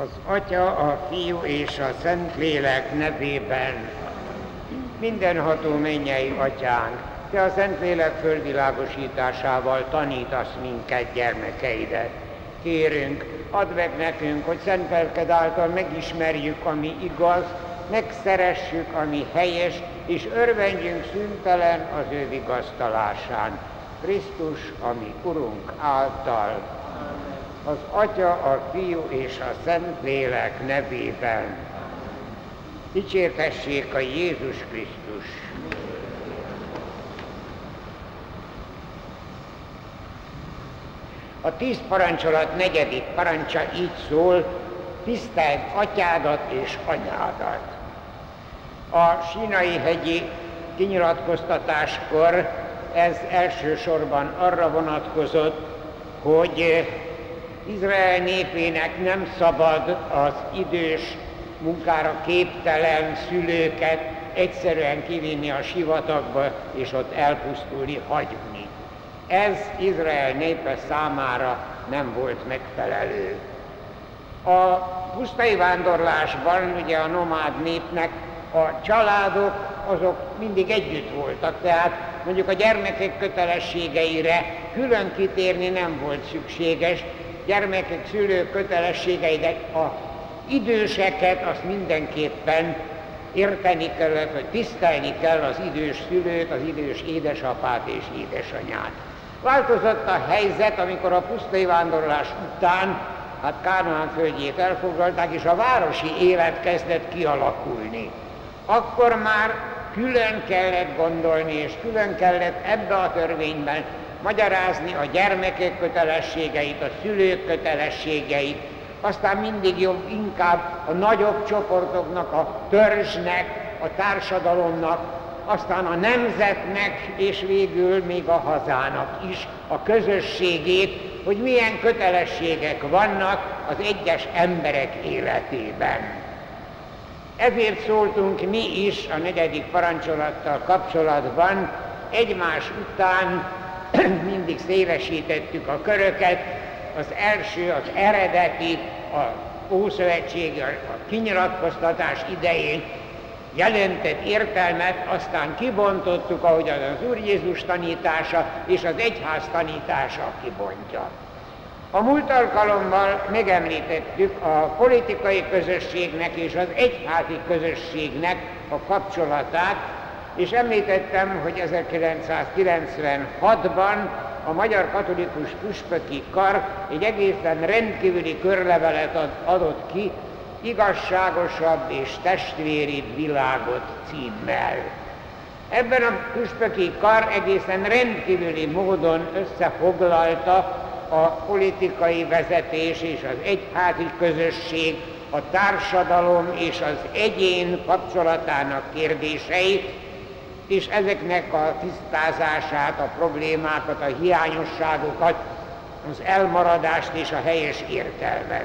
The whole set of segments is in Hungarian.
az Atya, a Fiú és a Szentlélek nevében. Mindenható mennyei Atyánk, Te a Szentlélek fölvilágosításával tanítasz minket, gyermekeidet. Kérünk, add meg nekünk, hogy szent lelked által megismerjük, ami igaz, megszeressük, ami helyes, és örvendjünk szüntelen az ő vigasztalásán. Krisztus, ami Urunk által, az Atya, a Fiú és a Szentlélek nevében. Dicsértessék a Jézus Krisztus! A 10 parancsolat 4. parancsa így szól: tiszteld atyádat és anyádat. A sínai hegyi kinyilatkoztatáskor ez elsősorban arra vonatkozott, hogy Izrael népének nem szabad az idős, munkára képtelen szülőket egyszerűen kivinni a sivatagba és ott elpusztulni, hagyni. Ez Izrael népe számára nem volt megfelelő. A pusztai vándorlásban ugye a nomád népnek a családok azok mindig együtt voltak, tehát mondjuk a gyermekek kötelességeire külön kitérni nem volt szükséges, gyermekek, szülők kötelességeinek a időseket azt mindenképpen érteni kellett, hogy tisztelni kell az idős szülőt, az idős édesapát és édesanyát. Változott a helyzet, amikor a pusztai vándorlás után Kánaán földjét elfoglalták, és a városi élet kezdett kialakulni. Akkor már külön kellett gondolni, és külön kellett ebbe a törvényben magyarázni a gyermekek kötelességeit, a szülők kötelességeit, aztán mindig jobb, inkább a nagyobb csoportoknak, a törzsnek, a társadalomnak, aztán a nemzetnek, és végül még a hazának is, a közösségét, hogy milyen kötelességek vannak az egyes emberek életében. Ezért szóltunk mi is a 4. parancsolattal kapcsolatban, egymás után mindig szélesítettük a köröket. Az első, az eredeti, a Ószövetség, a kinyilatkoztatás idején jelentett értelmet, aztán kibontottuk, ahogy az Úr Jézus tanítása és az egyház tanítása kibontja. A múlt alkalommal megemlítettük a politikai közösségnek és az egyházi közösségnek a kapcsolatát, és említettem, hogy 1996-ban a Magyar Katolikus Püspöki Kar egy egészen rendkívüli körlevelet adott ki, Igazságosabb és Testvéribb Világot címmel. Ebben a püspöki kar egészen rendkívüli módon összefoglalta a politikai vezetés és az egyházi közösség, a társadalom és az egyén kapcsolatának kérdéseit, és ezeknek a tisztázását, a problémákat, a hiányosságokat, az elmaradást és a helyes értelmet.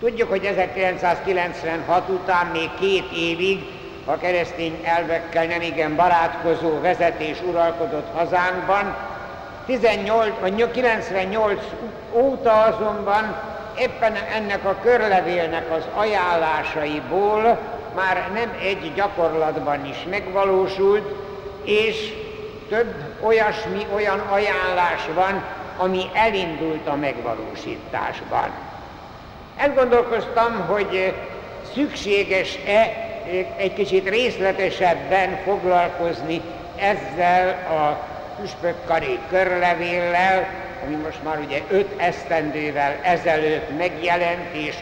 Tudjuk, hogy 1996 után még 2 évig a keresztény elvekkel nemigen barátkozó vezetés uralkodott hazánkban, 98 óta azonban éppen ennek a körlevélnek az ajánlásaiból már nem egy gyakorlatban is megvalósult, és több olyasmi, olyan ajánlás van, ami elindult a megvalósításban. Elgondolkoztam, hogy szükséges-e egy kicsit részletesebben foglalkozni ezzel a püspökkari körlevéllel, ami most már ugye 5 esztendővel ezelőtt megjelent, és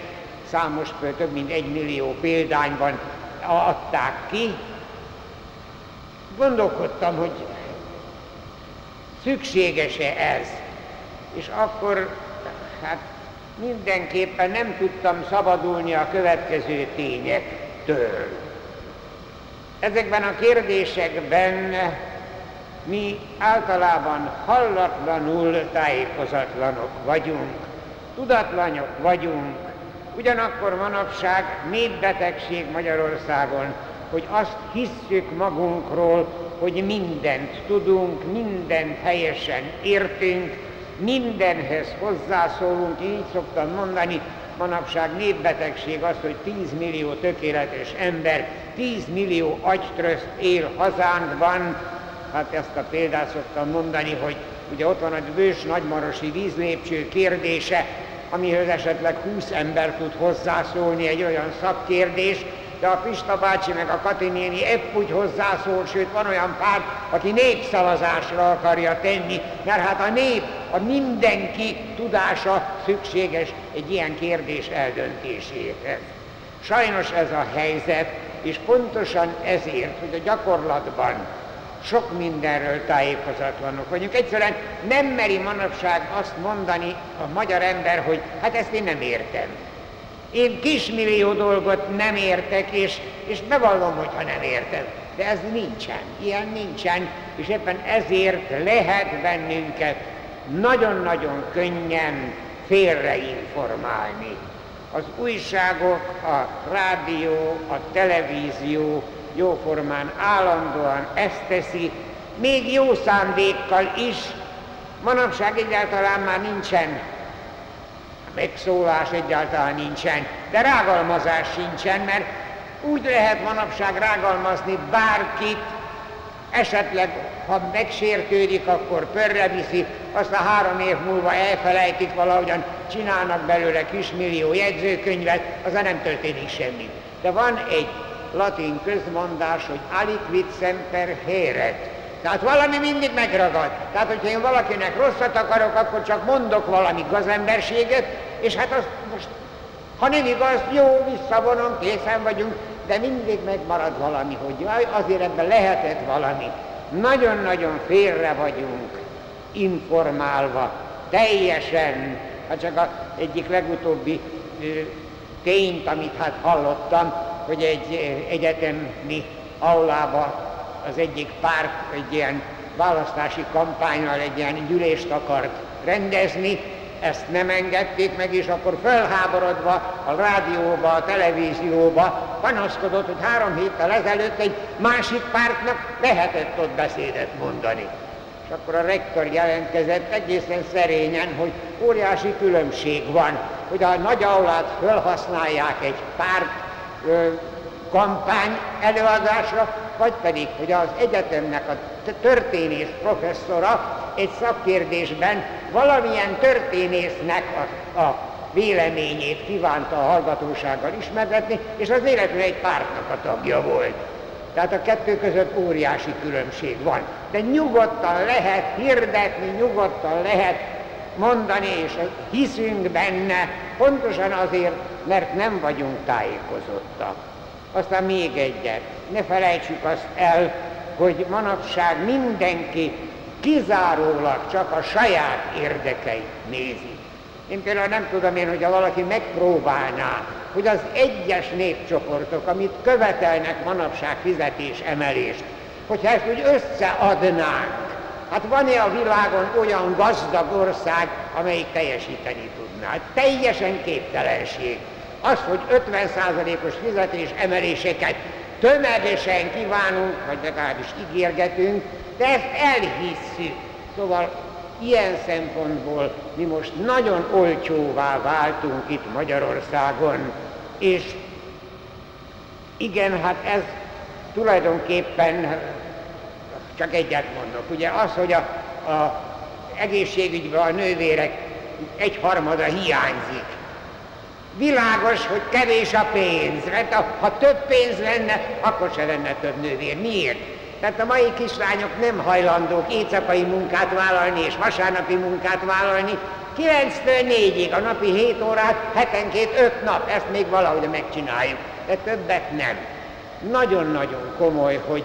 számos, több mint 1 millió példányban adták ki. Gondolkodtam, hogy szükséges-e ez, és akkor hát mindenképpen nem tudtam szabadulni a következő tényektől. Ezekben a kérdésekben mi általában hallatlanul tájékozatlanok vagyunk, tudatlanok vagyunk. Ugyanakkor manapság népbetegség Magyarországon, hogy azt hisszük magunkról, hogy mindent tudunk, mindent helyesen értünk, mindenhez hozzászólunk. Így szoktam mondani, manapság népbetegség az, hogy 10 millió tökéletes ember, 10 millió agytröszt él hazánkban. Hát ezt a példát szoktam mondani, hogy ugye ott van a bős nagymarosi vízlépcső kérdése, amihez esetleg 20 ember tud hozzászólni, egy olyan szakkérdés, de a Pista bácsi meg a Kati néni épp úgy hozzászól, sőt van olyan párt, aki népszavazásra akarja tenni, mert hát a nép, a mindenki tudása szükséges egy ilyen kérdés eldöntéséhez. Sajnos ez a helyzet, és pontosan ezért, hogy a gyakorlatban sok mindenről tájékozatlanok vagyunk. Egyszerűen nem meri manapság azt mondani a magyar ember, hogy hát ezt én nem értem. Én kismillió dolgot nem értek, és bevallom, hogyha nem értem. De ez nincsen, ilyen nincsen, és éppen ezért lehet bennünket nagyon-nagyon könnyen félreinformálni. Az újságok, a rádió, a televízió jóformán állandóan ezt teszi, még jó szándékkal is. Manapság egyáltalán már nincsen megszólás, egyáltalán nincsen, de rágalmazás sincsen, mert úgy lehet manapság rágalmazni bárkit, esetleg ha megsértődik, akkor pörre viszi, aztán 3 év múlva elfelejtik valahogyan, csinálnak belőle kismillió jegyzőkönyvet, aztán nem történik semmi. De van egy latin közmondás, hogy aliquid semper heret. Tehát valami mindig megragad. Tehát, hogyha én valakinek rosszat akarok, akkor csak mondok valami gazemberséget, és hát azt most, ha nem igaz, jó, visszavonom, készen vagyunk, de mindig megmarad valami, hogy jaj, azért ebben lehetett valami. Nagyon-nagyon félre vagyunk informálva, teljesen. Hát csak az egyik legutóbbi tényt, amit hát hallottam, hogy egy egyetemi aulába az egyik párt egy ilyen választási kampánynal egy ilyen gyűlést akart rendezni, ezt nem engedték meg, és akkor felháborodva a rádióba, a televízióba panaszkodott, hogy 3 héttel ezelőtt egy másik pártnak lehetett ott beszédet mondani. És akkor a rektor jelentkezett egészen szerényen, hogy óriási különbség van, hogy a nagy aulát felhasználják egy párt kampány előadásra, vagy pedig, hogy az egyetemnek a történész professzora egy szakkérdésben valamilyen történésznek a véleményét kívánta a hallgatósággal ismertetni, és az véletlenül egy pártnak a tagja volt. Tehát a kettő között óriási különbség van. De nyugodtan lehet hirdetni, nyugodtan lehet mondani, és hiszünk benne, pontosan azért, mert nem vagyunk tájékozottak. Aztán még egyet, ne felejtsük azt el, hogy manapság mindenki kizárólag csak a saját érdekeit nézi. Én például nem tudom én, hogyha valaki megpróbálná, hogy az egyes népcsoportok, amit követelnek manapság fizetésemelést, hogyha ezt úgy összeadnánk, hát van-e a világon olyan gazdag ország, amelyik teljesíteni tudná? Hát teljesen képtelenség. Az, hogy 50%-os fizetésemeléseket tömegesen kívánunk, vagy legalábbis ígérgetünk, de ezt elhisszük. Szóval ilyen szempontból mi most nagyon olcsóvá váltunk itt Magyarországon, és igen, hát ez tulajdonképpen csak egyet mondok. Ugye az, hogy a egészségügyben a nővérek 1/3 hiányzik. Világos, hogy kevés a pénz, mert ha több pénz lenne, akkor se lenne több nővér. Miért? Mert a mai kislányok nem hajlandók éjszakai munkát vállalni és vasárnapi munkát vállalni. 9-4-ig a napi 7 órát, hetenként 5 nap, ezt még valahogy megcsináljuk, de többet nem. Nagyon-nagyon komoly, hogy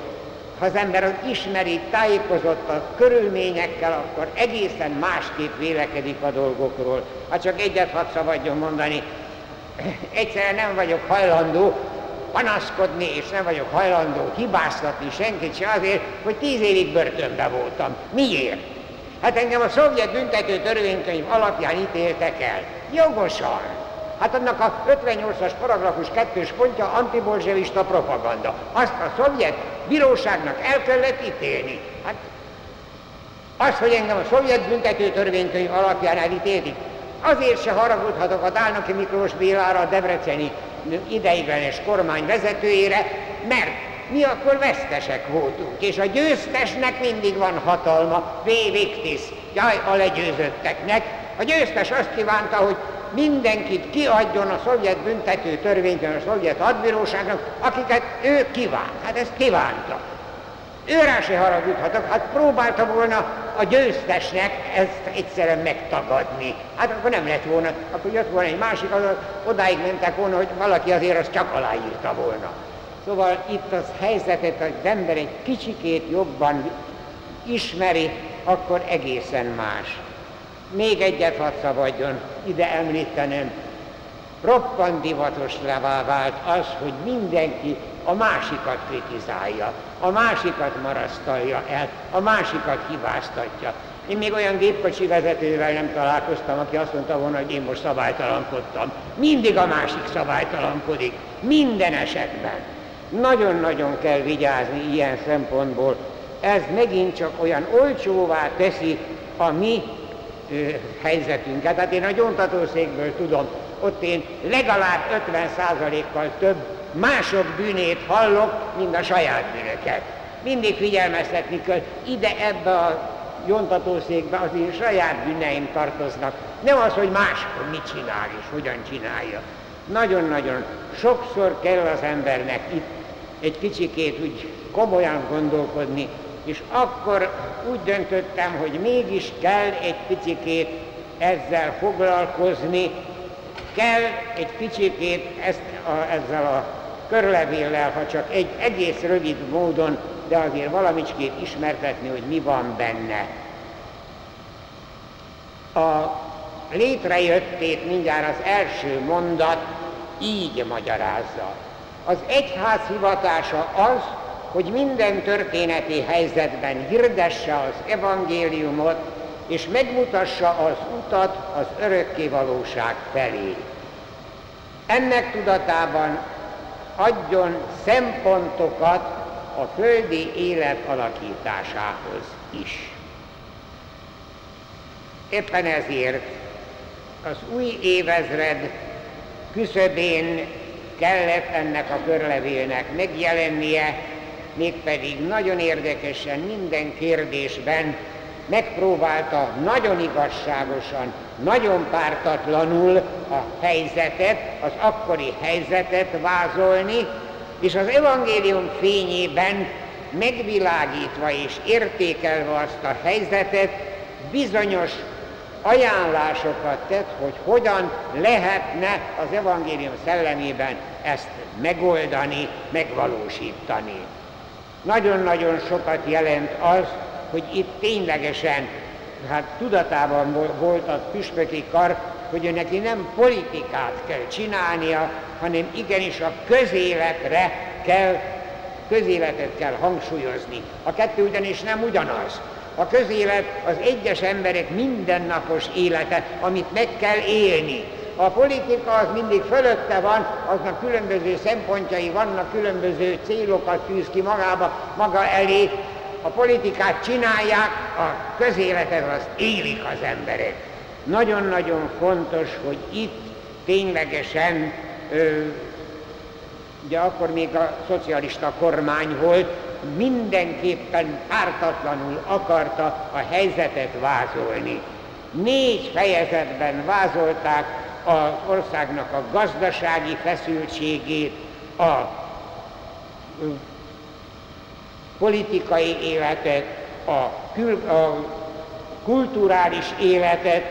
ha az ember az ismeri, tájékozott a körülményekkel, akkor egészen másképp vélekedik a dolgokról. Hát csak egyet hadd szabadjon mondani, egyszerűen nem vagyok hajlandó panaszkodni, és nem vagyok hajlandó hibáztatni senkit se azért, hogy 10 évig börtönbe voltam. Miért? Hát engem a szovjet büntető törvénykönyv alapján ítéltek el. Jogosan. Hát annak a 58-as paragrafus 2-ös pontja antibolzsevista propaganda. Azt a szovjet bíróságnak el kellett ítélni. Hát az, hogy engem a szovjet büntető törvénykönyv alapján elítéltik, Azért se haragudhatok a Dálnoki Miklós Bélára, a debreceni ideiglenes kormány vezetőjére, mert mi akkor vesztesek voltunk, és a győztesnek mindig van hatalma, ve victis, jaj a legyőzötteknek. A győztes azt kívánta, hogy mindenkit kiadjon a szovjet büntető törvénytől, a szovjet hadbíróságnak, akiket ő kívánt. Hát ezt kívánta. Őre se haragudhatok, hát próbálta volna a győztesnek ezt egyszerűen megtagadni. Hát akkor nem lett volna, akkor jött volna egy másik, odáig mentek volna, hogy valaki azért azt csak aláírta volna. Szóval itt az helyzetet az ember egy kicsikét jobban ismeri, akkor egészen más. Még egyet hadd szabadjon ide említenem. Roppant divatos vált az, hogy mindenki a másikat kritizálja, a másikat marasztalja el, a másikat hibáztatja. Én még olyan gépkocsi vezetővel nem találkoztam, aki azt mondta volna, hogy én most szabálytalankodtam. Mindig a másik szabálytalankodik, minden esetben. Nagyon-nagyon kell vigyázni ilyen szempontból. Ez megint csak olyan olcsóvá teszi a mi helyzetünket. Hát én a gyóntatószékből tudom, ott én legalább 50%-kal több mások bűnét hallok, mint a saját bűnöket. Mindig figyelmeztetni kell, ide ebbe a gyóntatószékbe az én saját bűneim tartoznak. Nem az, hogy máskor mit csinál és hogyan csinálja. Nagyon-nagyon sokszor kell az embernek itt egy kicsikét úgy komolyan gondolkodni, és akkor úgy döntöttem, hogy mégis kell egy picikét ezzel foglalkozni, kell egy kicsikét ezzel a körlevéllel, ha csak egy egész rövid módon, de azért valamicskét ismertetni, hogy mi van benne. A létrejöttét mindjárt az első mondat így magyarázza. Az egyház hivatása az, hogy minden történeti helyzetben hirdesse az evangéliumot, és megmutassa az utat az örökké valóság felé. Ennek tudatában adjon szempontokat a földi élet alakításához is. Éppen ezért az új évezred küszöbén kellett ennek a körlevélnek megjelennie, mégpedig nagyon érdekesen minden kérdésben megpróbálta nagyon igazságosan, nagyon pártatlanul a helyzetet, az akkori helyzetet vázolni, és az evangélium fényében megvilágítva és értékelve azt a helyzetet, bizonyos ajánlásokat tett, hogy hogyan lehetne az evangélium szellemében ezt megoldani, megvalósítani. Nagyon-nagyon sokat jelent az, hogy itt ténylegesen, hát tudatában volt a püspöki kar, hogy ő neki nem politikát kell csinálnia, hanem igenis a közéletet kell hangsúlyozni. A kettő ugyanis nem ugyanaz. A közélet az egyes emberek mindennapos élete, amit meg kell élni. A politika az mindig fölötte van, aznak különböző szempontjai vannak, különböző célokat tűz ki maga elé. A politikát csinálják, a közéletet azt élik az emberek. Nagyon-nagyon fontos, hogy itt ténylegesen, ugye akkor még a szocialista kormány volt, mindenképpen pártatlanul akarta a helyzetet vázolni. 4 fejezetben vázolták az országnak a gazdasági feszültségét, a politikai életet, a kulturális életet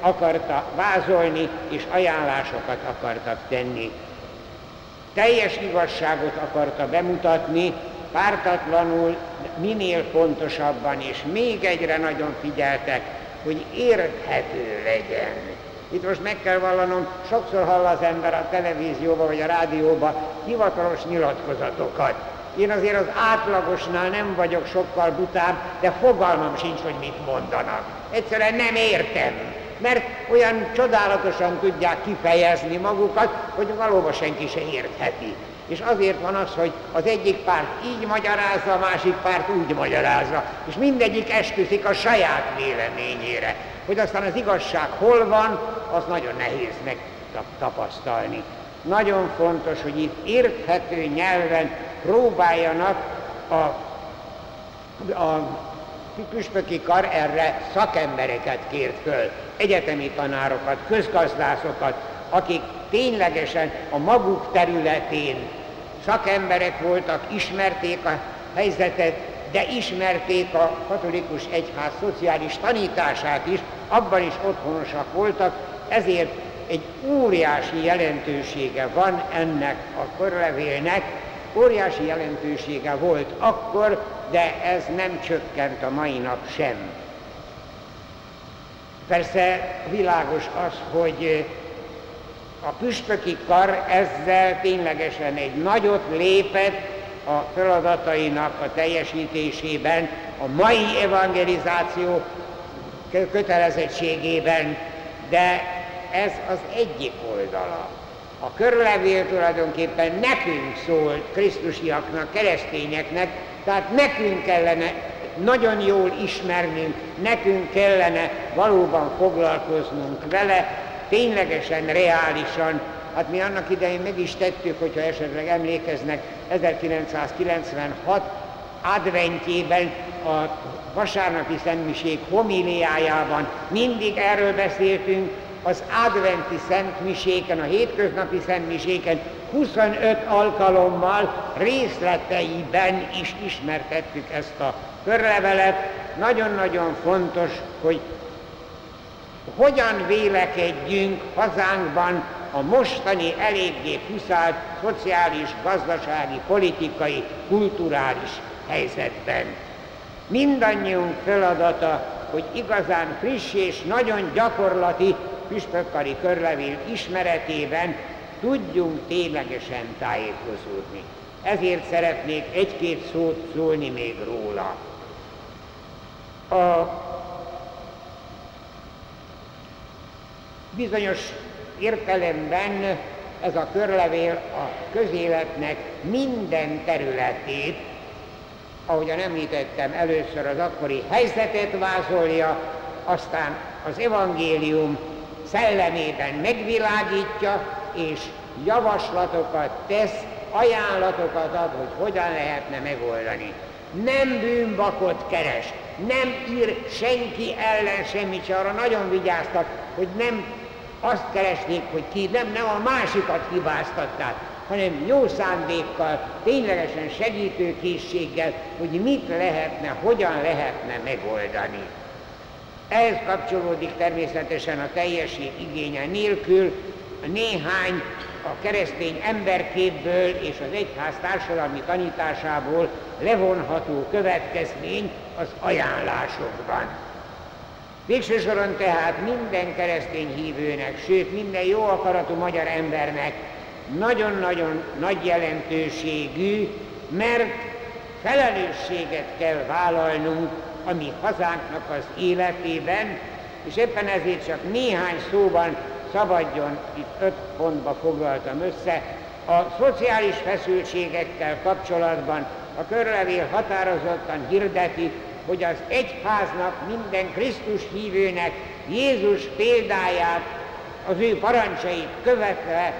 akarta vázolni, és ajánlásokat akartak tenni. Teljes igazságot akarta bemutatni, pártatlanul, minél pontosabban, és még egyre nagyon figyeltek, hogy érthető legyen. Itt most meg kell vallanom, sokszor hall az ember a televízióban vagy a rádióban hivatalos nyilatkozatokat. Én azért az átlagosnál nem vagyok sokkal butább, de fogalmam sincs, hogy mit mondanak. Egyszerűen nem értem, mert olyan csodálatosan tudják kifejezni magukat, hogy valóban senki se értheti. És azért van az, hogy az egyik párt így magyarázza, a másik párt úgy magyarázza, és mindegyik esküszik a saját véleményére, hogy aztán az igazság hol van, az nagyon nehéz megtapasztalni. Nagyon fontos, hogy itt érthető nyelven próbáljanak a püspöki kar erre szakembereket kért föl, egyetemi tanárokat, közgazdászokat, akik ténylegesen a maguk területén szakemberek voltak, ismerték a helyzetet, de ismerték a katolikus egyház szociális tanítását is, abban is otthonosak voltak, ezért egy óriási jelentősége van ennek a körlevélnek, óriási jelentősége volt akkor, de ez nem csökkent a mai nap sem. Persze világos az, hogy a püspöki kar ezzel ténylegesen egy nagyot lépett a feladatainak a teljesítésében, a mai evangelizáció kötelezettségében, de ez az egyik oldala. A körlevél tulajdonképpen nekünk szólt, krisztusiaknak, keresztényeknek, tehát nekünk kellene nagyon jól ismernünk, nekünk kellene valóban foglalkoznunk vele, ténylegesen, reálisan. Hát mi annak idején meg is tettük, hogyha esetleg emlékeznek, 1996 adventjében a vasárnapi szentmiség homiliájában mindig erről beszéltünk, az adventi szentmiséken, a hétköznapi szentmiséken 25 alkalommal részleteiben is ismertettük ezt a körlevelet. Nagyon-nagyon fontos, hogy hogyan vélekedjünk hazánkban a mostani eléggé pusztult szociális, gazdasági, politikai, kulturális helyzetben. Mindannyiunk feladata, hogy igazán friss és nagyon gyakorlati püspökkari körlevél ismeretében tudjunk ténylegesen tájékozódni. Ezért szeretnék egy-két szót szólni még róla. A bizonyos értelemben ez a körlevél a közéletnek minden területét, ahogyan említettem, először az akkori helyzetet vázolja, aztán az evangélium szellemében megvilágítja, és javaslatokat tesz, ajánlatokat ad, hogy hogyan lehetne megoldani. Nem bűnbakot keres, nem ír senki ellen semmit, se arra nagyon vigyáztak, hogy nem azt keresnék, hogy nem a másikat hibáztatták, hanem jó szándékkal, ténylegesen segítőkészséggel, hogy mit lehetne, hogyan lehetne megoldani. Ehhez kapcsolódik természetesen a teljesség igénye nélkül néhány a keresztény emberképből és az egyház társadalmi tanításából levonható következmény az ajánlásokban. Végső soron tehát minden keresztény hívőnek, sőt minden jó akaratú magyar embernek nagyon-nagyon nagy jelentőségű, mert felelősséget kell vállalnunk a mi hazánknak az életében, és éppen ezért csak néhány szóban szabadjon, itt 5 pontba foglaltam össze, a szociális feszültségekkel kapcsolatban a körlevél határozottan hirdeti, hogy az egyháznak, minden Krisztus hívőnek Jézus példáját, az ő parancsait követve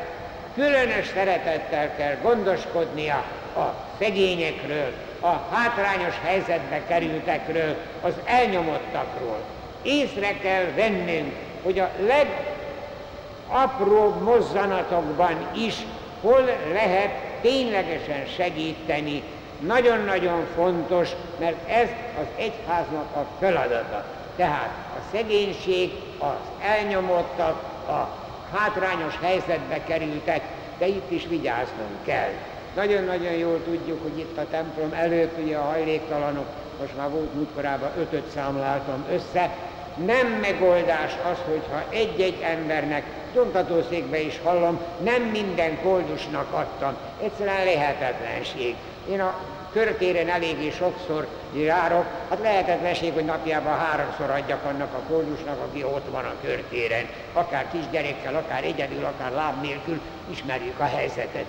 különös szeretettel kell gondoskodnia a szegényekről, a hátrányos helyzetbe kerültekről, az elnyomottakról. Észre kell vennünk, hogy a legapróbb mozzanatokban is hol lehet ténylegesen segíteni. Nagyon-nagyon fontos, mert ez az egyháznak a feladata. Tehát a szegénység, az elnyomottak, a hátrányos helyzetbe kerültek, de itt is vigyáznunk kell. Nagyon-nagyon jól tudjuk, hogy itt a templom előtt, ugye a hajléktalanok, most már volt múltkorában 5-öt számláltam össze, nem megoldás az, hogyha egy-egy embernek, gyóntatószékbe is hallom, nem minden koldusnak adtam. Egyszerűen lehetetlenség. Én a körtéren eléggé sokszor járok, hát lehetetlenség, hogy napjában 3-szor adjak annak a koldusnak, aki ott van a körtéren. Akár kisgyerekkel, akár egyedül, akár láb nélkül, ismerjük a helyzetet.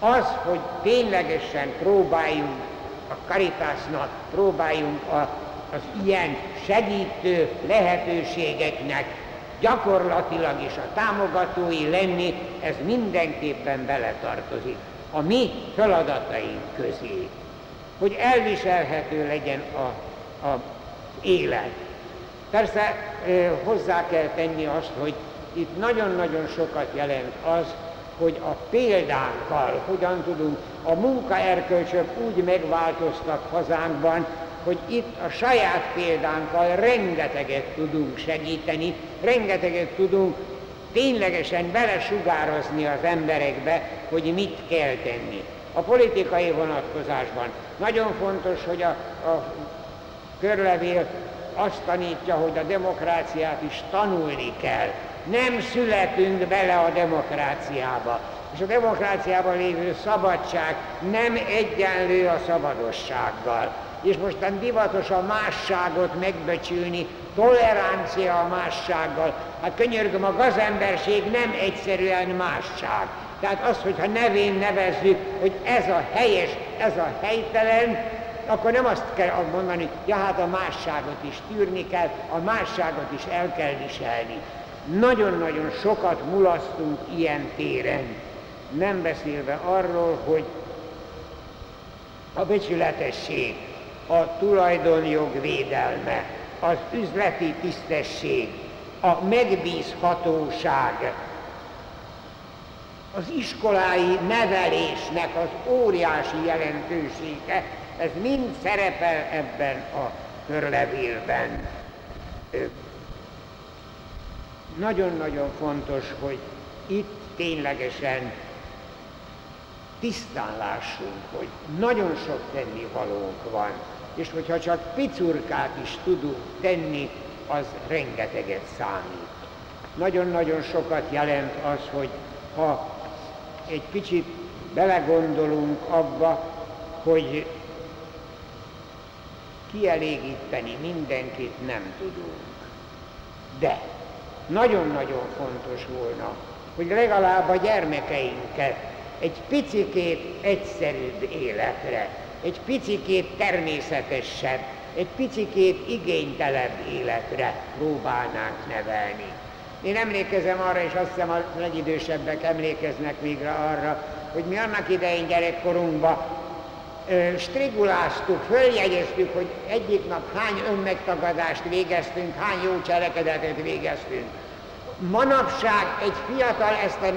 Az, hogy ténylegesen próbáljunk a karitásnak, próbáljunk az ilyen segítő lehetőségeknek gyakorlatilag is a támogatói lenni, ez mindenképpen beletartozik a mi feladataink közé, hogy elviselhető legyen az élet. Persze hozzá kell tenni azt, hogy itt nagyon-nagyon sokat jelent az, hogy a példánkkal hogyan tudunk, a munkaerkölcsök úgy megváltoztak hazánkban, hogy itt a saját példánkkal rengeteget tudunk segíteni, rengeteget tudunk ténylegesen belesugározni az emberekbe, hogy mit kell tenni. A politikai vonatkozásban nagyon fontos, hogy a körlevél azt tanítja, hogy a demokráciát is tanulni kell. Nem születünk bele a demokráciába, és a demokráciában lévő szabadság nem egyenlő a szabadossággal. És mostan divatos a másságot megbecsülni, tolerancia a mássággal. Hát könyörgöm, a gazemberség nem egyszerűen másság. Tehát az, hogyha nevén nevezzük, hogy ez a helyes, ez a helytelen, akkor nem azt kell mondani, ja hát a másságot is tűrni kell, a másságot is el kell viselni. Nagyon-nagyon sokat mulasztunk ilyen téren, nem beszélve arról, hogy a becsületesség, a tulajdonjog védelme, az üzleti tisztesség, a megbízhatóság, az iskolai nevelésnek az óriási jelentősége, ez mind szerepel ebben a körlevélben. Nagyon-nagyon fontos, hogy itt ténylegesen tisztán lássunk, hogy nagyon sok tennivalónk van, és hogyha csak picurkát is tudunk tenni, az rengeteget számít. Nagyon-nagyon sokat jelent az, hogy ha egy kicsit belegondolunk abba, hogy kielégíteni mindenkit nem tudunk. De nagyon-nagyon fontos volna, hogy legalább a gyermekeinket egy picikét egyszerűbb életre, egy picikét természetesebb, egy picikét igénytelebb életre próbálnánk nevelni. Én emlékezem arra, és azt hiszem a legidősebbek emlékeznek még arra, hogy mi annak idején gyerekkorunkban striguláztuk, följegyeztük, hogy egyik nap hány önmegtagadást végeztünk, hány jó cselekedetet végeztünk. Manapság egy fiatal ezt a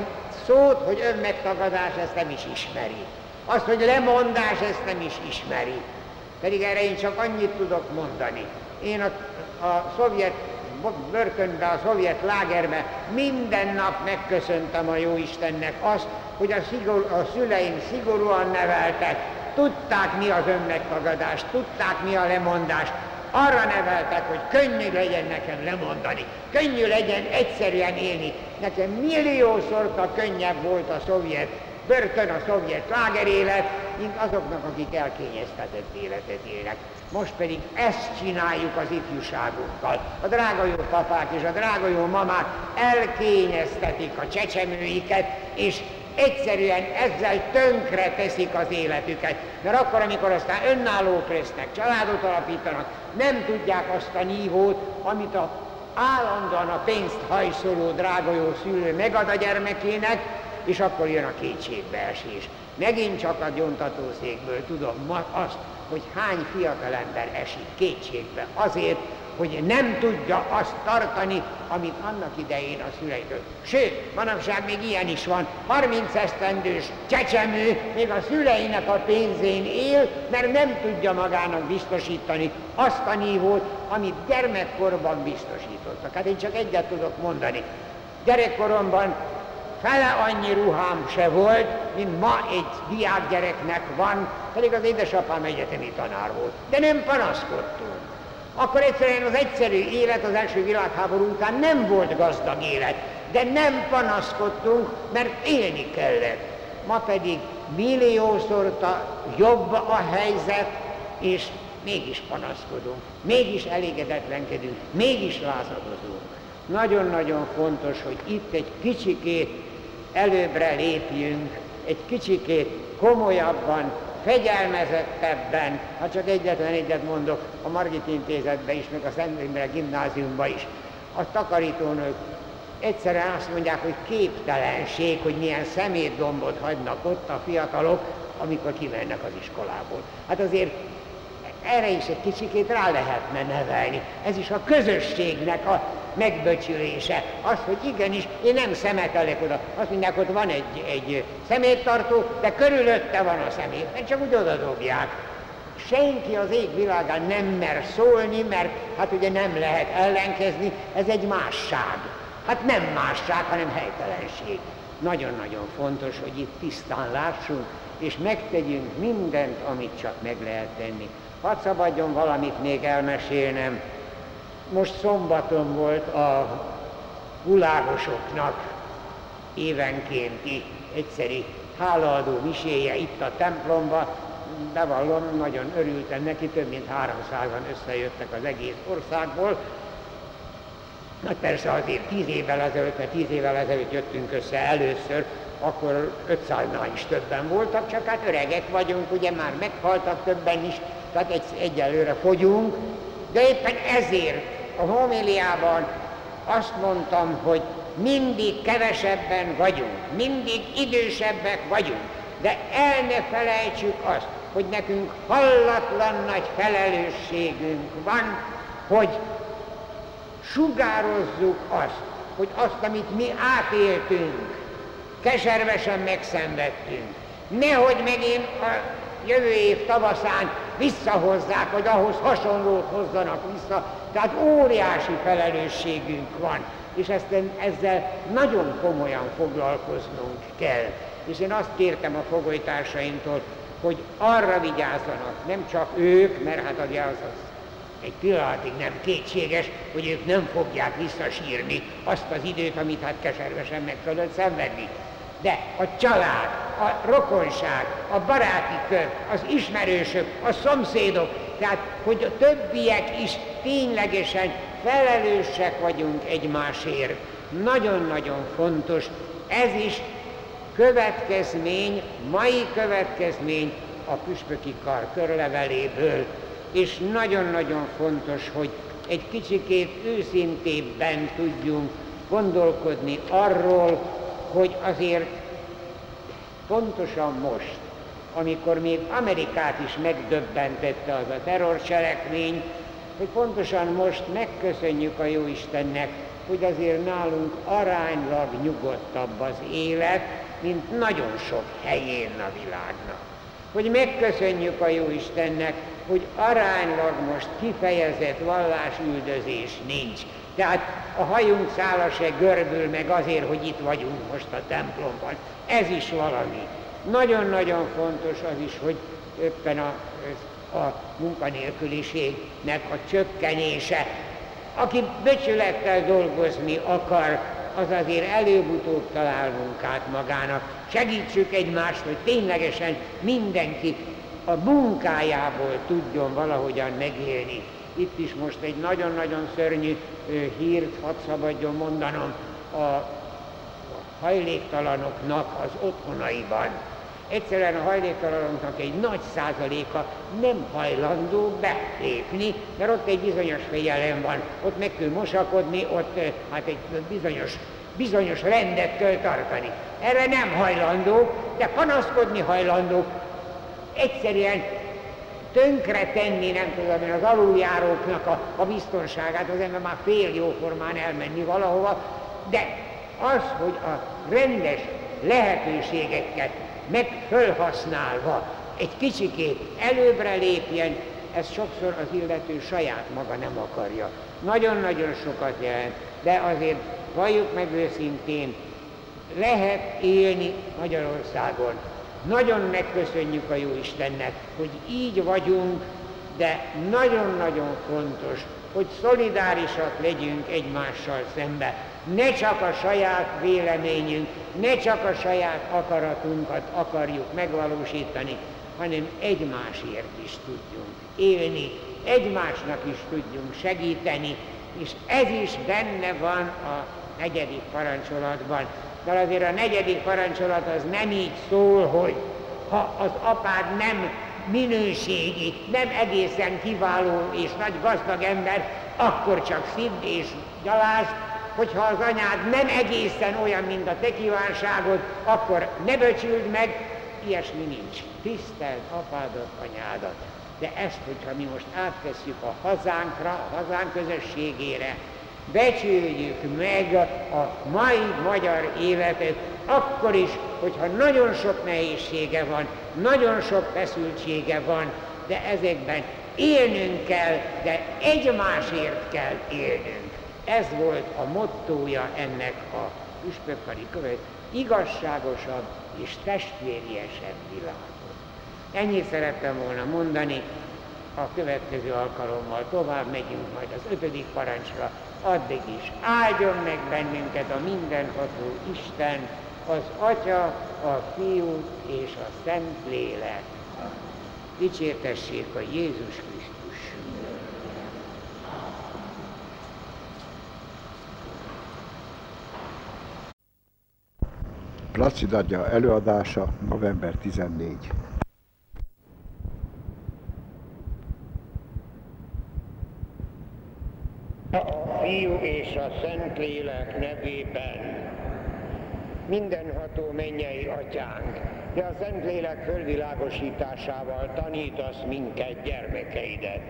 szót, hogy önmegtagadás, ezt nem is ismeri. Azt, hogy lemondás, ezt nem is ismeri. Pedig erre én csak annyit tudok mondani. Én a szovjet börtönbe, a szovjet lágerbe minden nap megköszöntem a Jóistennek azt, hogy a szüleim szigorúan neveltek, tudták mi az önmegtagadás, tudták mi a lemondás. Arra neveltek, hogy könnyű legyen nekem lemondani, könnyű legyen egyszerűen élni. Nekem milliószorta könnyebb volt a szovjet börtön, a szovjet lágerélet, mint azoknak, akik elkényeztetett életet élnek. Most pedig ezt csináljuk az ifjúságunkkal. A drága jó papák és a drága jó mamák elkényeztetik a csecsemőiket, és egyszerűen ezzel tönkre teszik az életüket, mert akkor, amikor aztán önállók lesznek, családot alapítanak, nem tudják azt a nívót, amit állandóan a pénzt hajszoló drága jó szülő megad a gyermekének, és akkor jön a kétségbeesés. Megint csak a gyóntatószékből tudom ma azt, hogy hány fiatalember esik kétségbe azért, hogy nem tudja azt tartani, amit annak idején a szüleitől. Sőt, manapság még ilyen is van, 30 esztendős csecsemő még a szüleinek a pénzén él, mert nem tudja magának biztosítani azt a nívót, amit gyermekkorban biztosítottak. Hát én csak egyet tudok mondani. Gyerekkoromban fele annyi ruhám se volt, mint ma egy diákgyereknek van, pedig az édesapám egyetemi tanár volt, de nem panaszkodtunk. Akkor egyszerűen az egyszerű élet az első világháború után nem volt gazdag élet, de nem panaszkodtunk, mert élni kellett. Ma pedig milliószorta jobb a helyzet, és mégis panaszkodunk, mégis elégedetlenkedünk, mégis lázadozunk. Nagyon-nagyon fontos, hogy itt egy kicsikét előbbre lépjünk, egy kicsikét komolyabban, fegyelmezettebben, ha csak egyetlen egyet mondok, a Margit Intézetben is, meg a Szent Imre Gimnáziumban is. A takarítónők egyszerűen azt mondják, hogy képtelenség, hogy milyen szemétdombot hagynak ott a fiatalok, amikor kimennek az iskolából. Hát azért erre is egy kicsikét rá lehetne nevelni. Ez is a közösségnek a megbecsülése. Az, hogy igenis, én nem szemetelek oda. Azt mondják, hogy van egy szeméttartó, de körülötte van a szemét, mert csak úgy oda dobják. Senki az égvilágán nem mer szólni, mert hát ugye nem lehet ellenkezni, ez egy másság. Hát nem másság, hanem helytelenség. Nagyon-nagyon fontos, hogy itt tisztán lássunk, és megtegyünk mindent, amit csak meg lehet tenni. Hadd szabadjon valamit még elmesélnem. Most szombaton volt a világosoknak évenkénti egyszeri hálaadó miséje itt a templomba. Bevallom, nagyon örültem neki, több mint 300-an összejöttek az egész országból. Na persze azért 10 évvel ezelőtt jöttünk össze először, akkor 500-nál is többen voltak, csak hát öregek vagyunk, ugye már meghaltak többen is, tehát egyelőre fogyunk, de éppen ezért a homéliában azt mondtam, hogy mindig kevesebben vagyunk, mindig idősebbek vagyunk, de el ne felejtsük azt, hogy nekünk hallatlan nagy felelősségünk van, hogy sugározzuk azt, hogy azt, amit mi átéltünk, keservesen megszenvedtünk. Nehogy megint a jövő év tavaszán visszahozzák, hogy ahhoz hasonlót hozzanak vissza. Tehát óriási felelősségünk van, és ezzel nagyon komolyan foglalkoznunk kell. És én azt kértem a fogolytársaimtól, hogy arra vigyázzanak, nem csak ők, mert hát az egy pillanatig nem kétséges, hogy ők nem fogják visszasírni azt az időt, amit hát keservesen meg kellett szenvedni. De a család, a rokonság, a baráti kör, az ismerősök, a szomszédok, tehát hogy a többiek is ténylegesen felelősek vagyunk egymásért. Nagyon-nagyon fontos, ez is következmény, mai következmény a püspöki kar körleveléből. És nagyon-nagyon fontos, hogy egy kicsikét őszintébben tudjunk gondolkodni arról, hogy azért pontosan most, amikor még Amerikát is megdöbbentette az a terrorcselekmény, hogy pontosan most megköszönjük a Jóistennek, hogy azért nálunk aránylag nyugodtabb az élet, mint nagyon sok helyén a világnak. Hogy megköszönjük a Jóistennek, hogy aránylag most kifejezett vallásüldözés nincs. Tehát a hajunk szála se görbül meg azért, hogy itt vagyunk most a templomban. Ez is valami. Nagyon-nagyon fontos az is, hogy éppen a munkanélküliségnek a csökkenése. Aki becsülettel dolgozni akar, az azért előbb-utóbb talál munkát magának. Segítsük egymást, hogy ténylegesen mindenki a munkájából tudjon valahogyan megélni. Itt is most egy nagyon-nagyon szörnyű hírt, hadd szabadjon mondanom, a hajléktalanoknak az otthonaiban. Egyszerűen a hajléktalanoknak egy nagy százaléka nem hajlandó belépni, mert ott egy bizonyos fegyelem van, ott meg kell mosakodni, ott hát egy bizonyos rendet kell tartani. Erre nem hajlandók, de panaszkodni hajlandók. Egyszerűen tönkretenni, nem tudom én, az aluljáróknak a biztonságát, az ember már fél jóformán elmenni valahova, de az, hogy a rendes lehetőségeket meg fölhasználva egy kicsikét előbbre lépjen, ez sokszor az illető saját maga nem akarja. Nagyon-nagyon sokat jelent, de azért valljuk meg őszintén, lehet élni Magyarországon. Nagyon megköszönjük a Jóistennek, hogy így vagyunk, de nagyon-nagyon fontos, hogy szolidárisak legyünk egymással szembe. Ne csak a saját véleményünk, ne csak a saját akaratunkat akarjuk megvalósítani, hanem egymásért is tudjunk élni, egymásnak is tudjunk segíteni, és ez is benne van a negyedik parancsolatban. de azért a negyedik parancsolat az nem így szól, hogy ha az apád nem minőségi, nem egészen kiváló és nagy gazdag ember, akkor csak szidd és gyalázd, hogyha az anyád nem egészen olyan, mint a te kívánságod, akkor ne becsüld meg, ilyesmi nincs. Tiszteld apádat, anyádat. De ezt, hogyha mi most átveszjük a hazánkra, a hazánk közösségére, becsüljük meg a mai magyar életet, akkor is, hogyha nagyon sok nehézsége van, nagyon sok feszültsége van, de ezekben élnünk kell, de egymásért kell élnünk. Ez volt a mottója ennek a püspökkari következő, igazságosabb és testvériesebb világot. Ennyit szerettem volna mondani, a következő alkalommal tovább megyünk majd az 5. parancsra, addig is áldjon meg bennünket a mindenható Isten, az Atya, a Fiú és a Szentlélek. Dicsértessék a Jézus Krisztus! Placid Agya előadása, november 14. A Fiú és a Szentlélek nevében, mindenható mennyei Atyánk, de a Szentlélek fölvilágosításával tanítasz minket, gyermekeidet.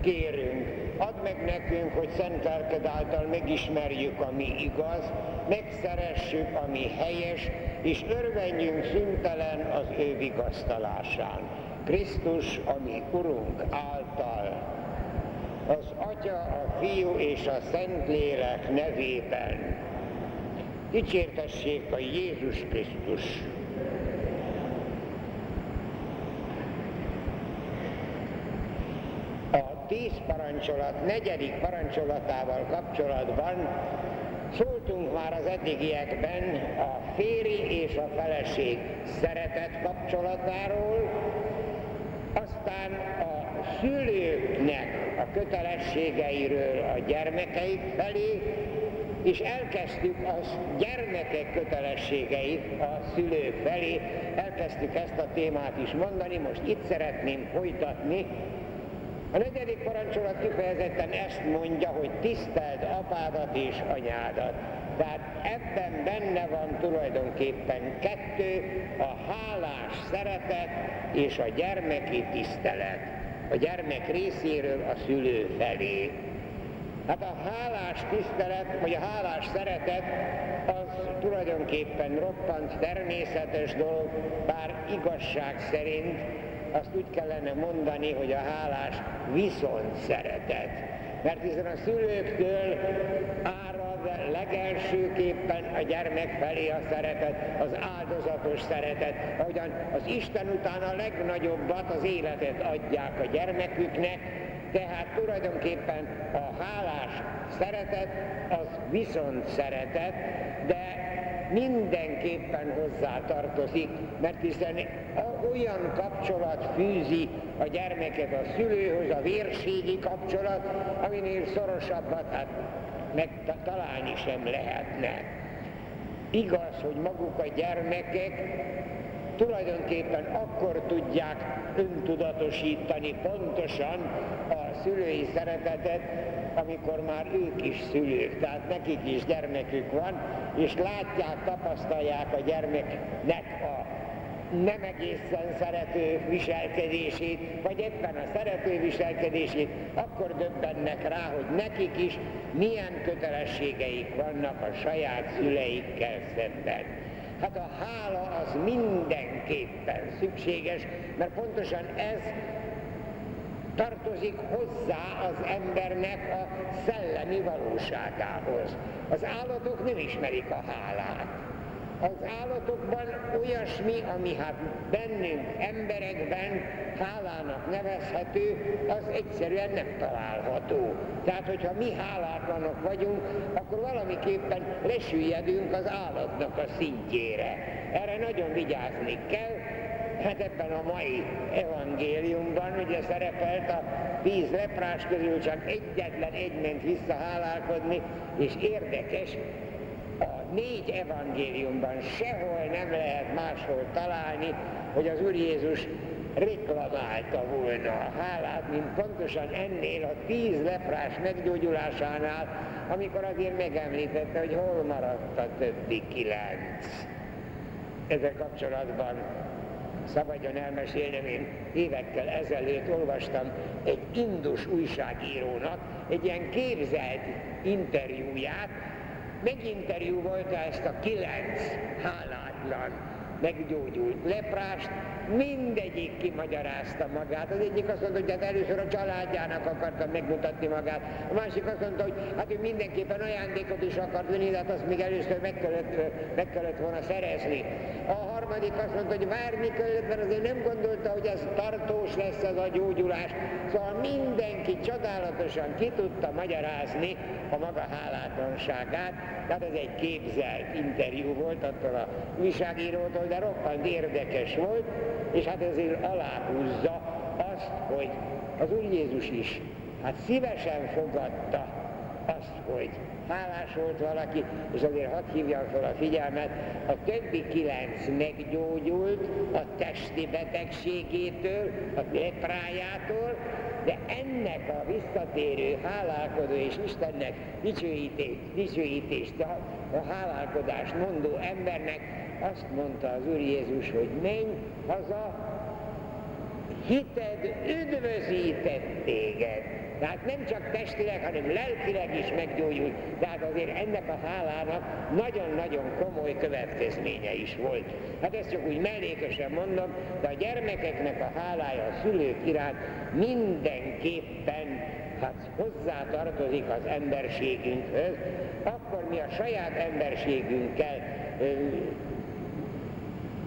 Kérünk, add meg nekünk, hogy szent lelked által megismerjük, ami igaz, megszeressük, ami helyes, és örvendjünk szüntelen az ő vigasztalásán. Krisztus, ami Urunk által, az Atya, a Fiú és a Szentlélek nevében. Dicsértessék a Jézus Krisztus! A 10. parancsolat 4. parancsolatával kapcsolatban szóltunk már az eddigiekben a férj és a feleség szeretet kapcsolatáról, aztán a szülőknek a kötelességeiről a gyermekeik felé, és elkezdtük a gyermekek kötelességeit a szülők felé, elkezdtük ezt a témát is mondani, most itt szeretném folytatni. A 4. parancsolat kifejezetten ezt mondja, hogy tiszteld apádat és anyádat. Tehát ebben benne van tulajdonképpen kettő, a hálás szeretet és a gyermeki tisztelet. A gyermek részéről a szülő felé. Hát a hálás tisztelet, vagy a hálás szeretet, az tulajdonképpen roppant természetes dolog, bár igazság szerint azt úgy kellene mondani, hogy a hálás viszont szeretet. Mert hiszen a szülőktől árad legelsőképpen a gyermek felé a szeretet, az áldozatos szeretet, ahogyan az Isten után a legnagyobbat, az életet adják a gyermeküknek, tehát tulajdonképpen a hálás szeretet az viszont szeretet, de mindenképpen hozzá tartozik, mert hiszen olyan kapcsolat fűzi a gyermeket a szülőhöz, a vérségi kapcsolat, aminél szorosabbat hát megtalálni sem lehetne. Igaz, hogy maguk a gyermekek tulajdonképpen akkor tudják öntudatosítani pontosan a szülői szeretetet, amikor már ők is szülők, tehát nekik is gyermekük van, és látják, tapasztalják a gyermeknek a nem egészen szerető viselkedését, vagy éppen a szerető viselkedését, akkor döbbennek rá, hogy nekik is milyen kötelességeik vannak a saját szüleikkel szemben. Hát a hála az mindenképpen szükséges, mert pontosan ez tartozik hozzá az embernek a szellemi valóságához. Az állatok nem ismerik a hálát. Az állatokban olyasmi, ami hát bennünk, emberekben hálának nevezhető, az egyszerűen nem található. Tehát, hogyha mi hálátlanok vagyunk, akkor valamiképpen lesüllyedünk az állatnak a szintjére. Erre nagyon vigyázni kell. Hát ebben a mai evangéliumban ugye szerepelt a 10 leprás közül csak egyetlen egy ment vissza hálálkodni, és érdekes, a 4 evangéliumban sehol nem lehet máshol találni, hogy az Úr Jézus reklamálta volna a hálát, mint pontosan ennél a 10 leprás meggyógyulásánál, amikor azért megemlítette, hogy hol maradt a többi 9. Ezzel kapcsolatban szabadjon elmesélnem, én évekkel ezelőtt olvastam egy indus újságírónak egy ilyen képzelt interjúját, meginterjúvolta ezt a 9 hálátlan meggyógyult leprást, mindegyik kimagyarázta magát. Az egyik azt mondta, hogy hát először a családjának akarta megmutatni magát, a másik azt mondta, hogy hát ő mindenképpen ajándékot is akart venni, de hát azt még először meg kellett volna szerezni. A harmadik azt mondta, hogy várni kellett, mert azért nem gondolta, hogy ez tartós lesz ez a gyógyulás. Szóval mindenki csodálatosan ki tudta magyarázni a maga hálátlanságát, tehát ez egy képzelt interjú volt attól a újságírótól, de roppant érdekes volt, és hát ezért aláhúzza azt, hogy az Úr Jézus is hát szívesen fogadta azt, hogy hálás volt valaki, és azért hadd hívjam fel a figyelmet, a többi 9 meggyógyult a testi betegségétől, a leprájától, de ennek a visszatérő hálálkodó és Istennek dicsőítést, a hálálkodást mondó embernek azt mondta az Úr Jézus, hogy menj haza, hited üdvözített téged. Tehát nem csak testileg, hanem lelkileg is meggyógyult. Tehát azért ennek a hálának nagyon-nagyon komoly következménye is volt. Hát ezt csak úgy mellékesen mondom, de a gyermekeknek a hálája a szülők iránt mindenképpen hát hozzátartozik az emberségünkhöz. Akkor mi a saját emberségünkkel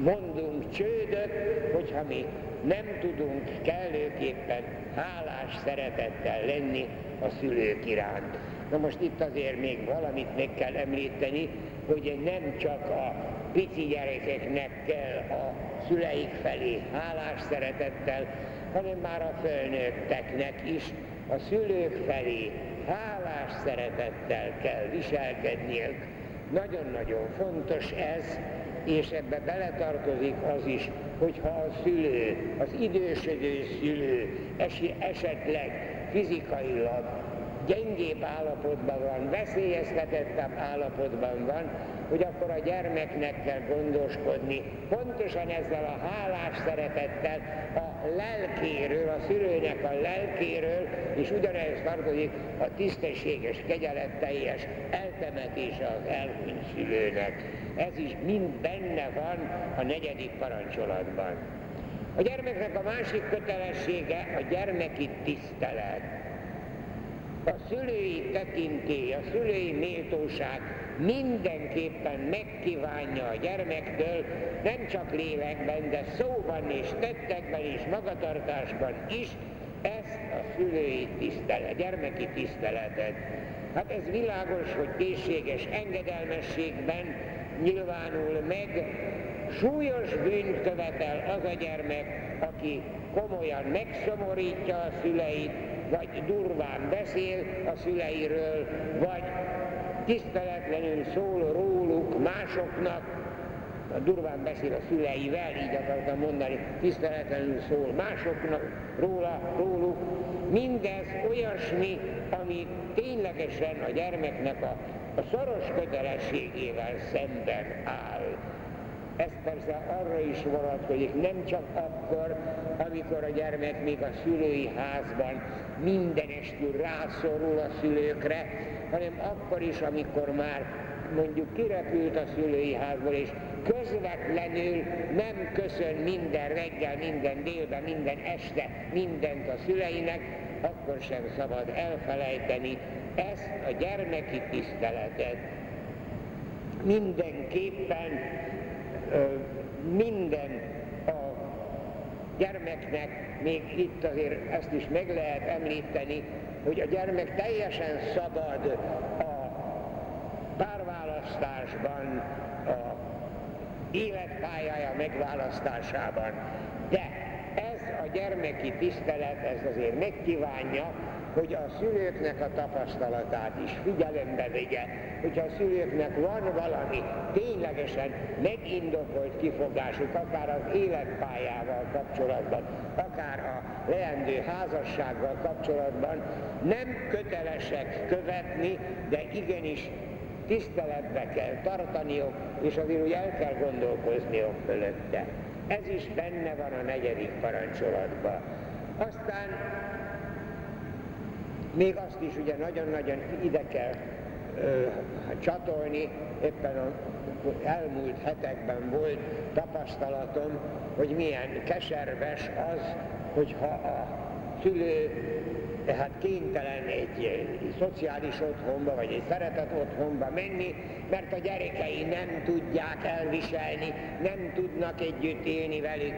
mondunk csődöt, hogyha mi nem tudunk kellőképpen hálás szeretettel lenni a szülők iránt. Na most itt azért még valamit meg kell említeni, hogy nem csak a pici gyerekeknek kell a szüleik felé hálás szeretettel, hanem már a felnőtteknek is a szülők felé hálás szeretettel kell viselkedniük. Nagyon-nagyon fontos ez, és ebbe beletartozik az is, hogyha a szülő, az idősödő szülő esetleg fizikailag gyengébb állapotban van, veszélyeztetettebb állapotban van, hogy akkor a gyermeknek kell gondoskodni. Pontosan ezzel a hálás szeretettel a lelkéről, a szülőnek a lelkéről, és ugyanez tartozik a tisztességes, kegyeletteljes eltemetése az elhunyt szülőnek. Ez is mind benne van a 4. parancsolatban. A gyermeknek a másik kötelessége a gyermeki tisztelet. A szülői tekintély, a szülői méltóság mindenképpen megkívánja a gyermektől, nem csak lélekben, de szóban és tettekben és magatartásban is ezt a szülői tisztelet, gyermeki tiszteletet. Hát ez világos, hogy készséges engedelmességben nyilvánul meg. Súlyos bűnt követel az a gyermek, aki komolyan megszomorítja a szüleit, vagy durván beszél a szüleiről, vagy tiszteletlenül szól róluk másoknak, durván beszél a szüleivel, így akartam mondani, tiszteletlenül szól másoknak, róluk. Mindez olyasmi, ami ténylegesen a gyermeknek a szoros kötelességével szemben áll. Ez persze arra is vonatkozik, nem csak akkor, amikor a gyermek még a szülői házban mindenestül rászorul a szülőkre, hanem akkor is, amikor már mondjuk kirepült a szülői házból, és közvetlenül nem köszön minden reggel, minden délben, minden este mindent a szüleinek, akkor sem szabad elfelejteni ezt a gyermeki tiszteletet. Mindenképpen minden a gyermeknek, még itt azért ezt is meg lehet említeni, hogy a gyermek teljesen szabad a párválasztásban, a életpályája megválasztásában, de ez a gyermeki tisztelet, ez azért megkívánja, hogy a szülőknek a tapasztalatát is figyelembe vigye, hogyha a szülőknek van valami ténylegesen megindokolt kifogásuk, akár az életpályával kapcsolatban, akár a leendő házassággal kapcsolatban, nem kötelesek követni, de igenis tiszteletbe kell tartaniuk, és azért úgy el kell gondolkozniuk fölötte. Ez is benne van a 4. parancsolatban. Aztán még azt is ugye nagyon-nagyon ide kell csatolni, éppen az elmúlt hetekben volt tapasztalatom, hogy milyen keserves az, hogyha a szülő tehát kénytelen egy szociális otthonba, vagy egy szeretett otthonba menni, mert a gyerekei nem tudják elviselni, nem tudnak együtt élni velük.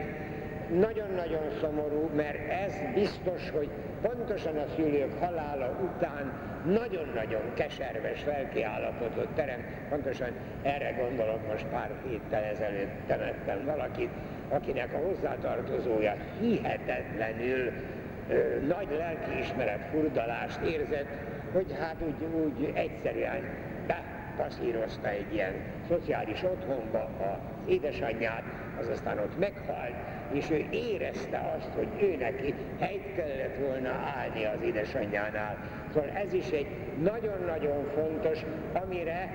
Nagyon-nagyon szomorú, mert ez biztos, hogy pontosan a szülők halála után nagyon-nagyon keserves lelkiállapotot terem. Pontosan erre gondolok, most pár héttel ezelőtt temettem valakit, akinek a hozzátartozója hihetetlenül nagy lelkiismeret furdalást érzett, hogy hát úgy egyszerűen bepaszírozta egy ilyen szociális otthonba az édesanyját, az aztán ott meghalt, és ő érezte azt, hogy ő neki helyt kellett volna állni az édesanyjánál. Szóval ez is egy nagyon-nagyon fontos, amire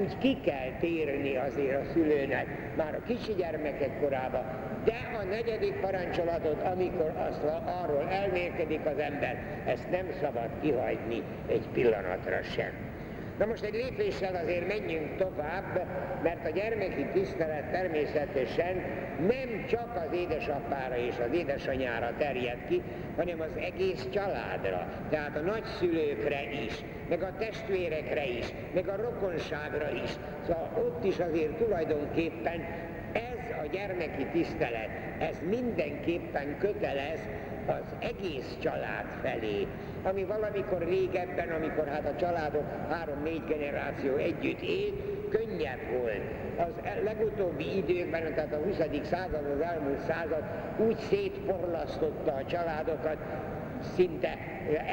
úgy ki kell térni azért a szülőnek, már a kicsi gyermekek korában, de a 4. parancsolatot, amikor azt arról elmélkedik az ember, ezt nem szabad kihagyni egy pillanatra sem. Na most egy lépéssel azért menjünk tovább, mert a gyermeki tisztelet természetesen nem csak az édesapára és az édesanyára terjed ki, hanem az egész családra, tehát a nagyszülőkre is, meg a testvérekre is, meg a rokonságra is. Szóval ott is azért tulajdonképpen ez a gyermeki tisztelet, ez mindenképpen kötelez az egész család felé, ami valamikor régebben, amikor hát a családok 3-4 generáció együtt élt, könnyebb volt. Az legutóbbi időkben, tehát a 20. század, az elmúlt század úgy szétporlasztotta a családokat, szinte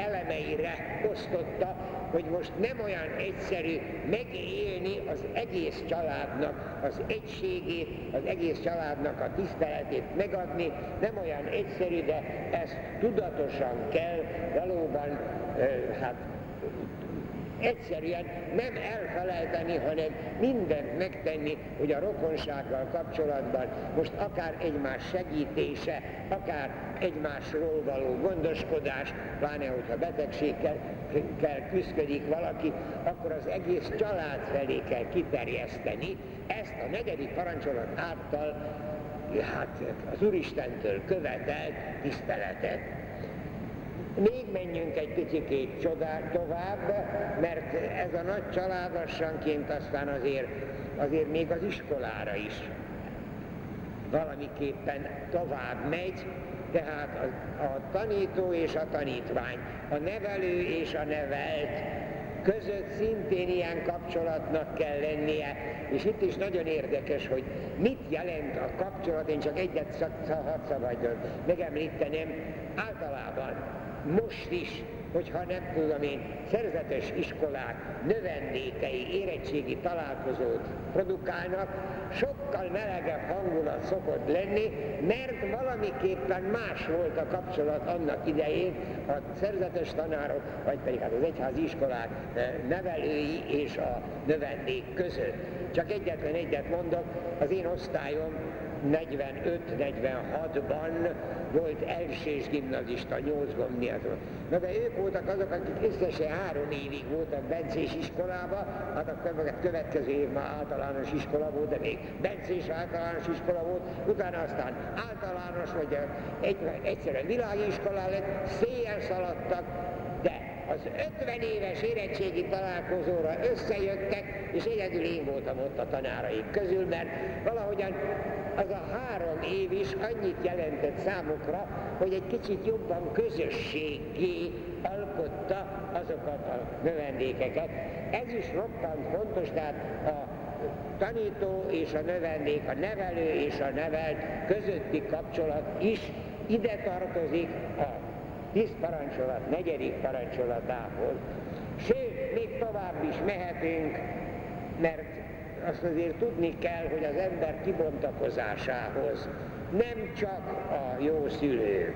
elemeire osztotta, hogy most nem olyan egyszerű megélni az egész családnak az egységét, az egész családnak a tiszteletét megadni, nem olyan egyszerű, de ezt tudatosan kell valóban, egyszerűen nem elfelejteni, hanem mindent megtenni, hogy a rokonsággal kapcsolatban most akár egymás segítése, akár egymásról való gondoskodás, pláne hogyha betegségkel küszködik valaki, akkor az egész család felé kell kiterjeszteni. Ezt a 4. parancsolat által az Úristentől követelt tiszteletet. Még menjünk egy picikét tovább, mert ez a nagy család lassanként aztán azért még az iskolára is valamiképpen tovább megy, tehát a tanító és a tanítvány, a nevelő és a nevelt között szintén ilyen kapcsolatnak kell lennie, és itt is nagyon érdekes, hogy mit jelent a kapcsolat, én csak egyet szabadjon megemlítenem, általában most is, hogyha nem tudom én, szerzetes iskolák, növendékei, érettségi találkozót produkálnak, sokkal melegebb hangulat szokott lenni, mert valamiképpen más volt a kapcsolat annak idején a szerzetes tanárok, vagy pedig az egyházi iskolák nevelői és a növendék között. Csak egyet mondok, az én osztályom 45-46-ban volt elsős gimnazista, 8 gomniazon. Na de ők voltak azok, akik összesen 3 évig voltak bencés iskolában, hát a következő év már általános iskola volt, de még bencés általános iskola volt, utána aztán általános, vagy egyszerűen világiskolá lett, széjjel szaladtak, de az 50 éves érettségi találkozóra összejöttek, és egyedül én voltam ott a tanáraik közül, mert valahogyan az a 3 év is annyit jelentett számukra, hogy egy kicsit jobban közösségé alkotta azokat a növendékeket. Ez is roppant fontos, tehát a tanító és a növendék, a nevelő és a nevelt közötti kapcsolat is ide tartozik a 10 parancsolat, 4. parancsolatához. Sőt, még tovább is mehetünk, mert azt azért tudni kell, hogy az ember kibontakozásához nem csak a jó szülők,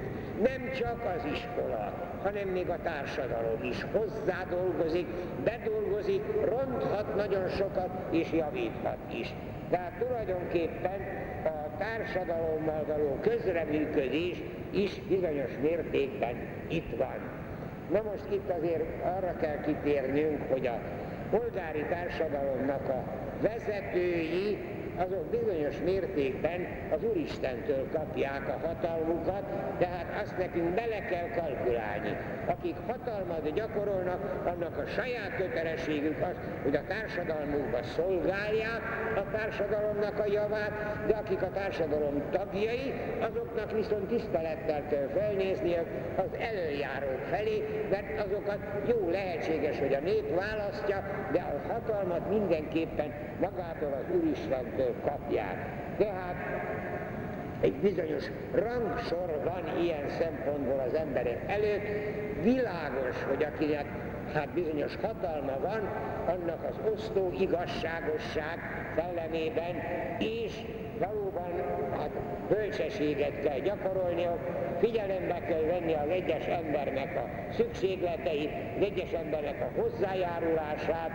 nem csak az iskola, hanem még a társadalom is hozzádolgozik, bedolgozik, ronthat nagyon sokat és javíthat is. Tehát tulajdonképpen a társadalommal való közreműködés is bizonyos mértékben itt van. Na most itt azért arra kell kitérnünk, hogy a polgári társadalomnak a vezetői azok bizonyos mértékben az Úristentől kapják a hatalmukat, tehát azt nekünk bele kell kalkulálni. Akik hatalmat gyakorolnak, annak a saját kötelességük az, hogy a társadalmunkba szolgálják a társadalomnak a javát, de akik a társadalom tagjai, azoknak viszont tisztelettel kell felnézniük az előjárók felé, mert azokat jó lehetséges, hogy a nép választja, de a hatalmat mindenképpen magától az Úristentől kapják. Tehát egy bizonyos rangsor van ilyen szempontból az emberek előtt. Világos, hogy akinek bizonyos hatalma van, annak az osztó igazságosság szellemében és valóban bölcsességet kell gyakorolnia, figyelembe kell venni az egyes embernek a szükségleteit, az egyes embernek a hozzájárulását,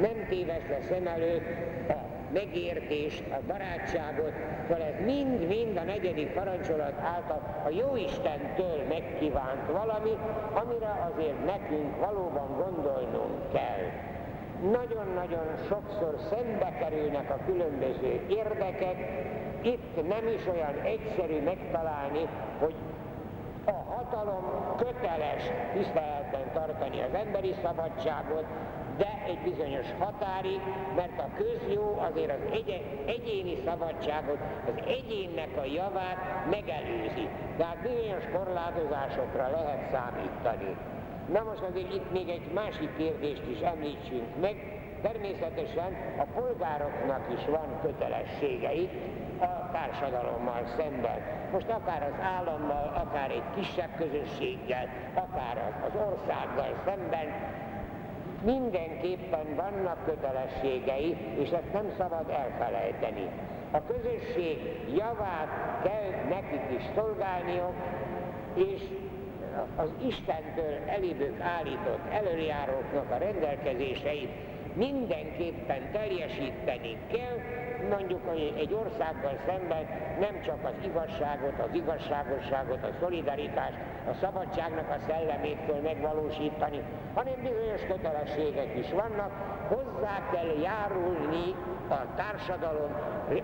nem tévesztve szem előtt a megértést, a barátságot, mert ez mind-mind a 4. parancsolat által a Jóistentől megkívánt valami, amire azért nekünk valóban gondolnunk kell. Nagyon-nagyon sokszor szembe kerülnek a különböző érdekek, itt nem is olyan egyszerű megtalálni, hogy a hatalom köteles tiszteletben tartani az emberi szabadságot, de egy bizonyos határig, mert a közjó azért az egyéni szabadságot, az egyénnek a javát megelőzi. Tehát bizonyos korlátozásokra lehet számítani. Na most azért itt még egy másik kérdést is említsünk meg. Természetesen a polgároknak is van kötelességei a társadalommal szemben. Most akár az állammal, akár egy kisebb közösséggel, akár az országgal szemben, mindenképpen vannak kötelességei, és ezt nem szabad elfelejteni. A közösség javát kell nekik is szolgálniuk, és az Istentől elévők állított előjáróknak a rendelkezéseit mindenképpen teljesíteni kell, mondjuk egy országgal szemben nem csak az igazságot, az igazságosságot, a szolidaritást, a szabadságnak a szellemét kell megvalósítani, hanem bizonyos kötelességek is vannak, hozzá kell járulni a társadalom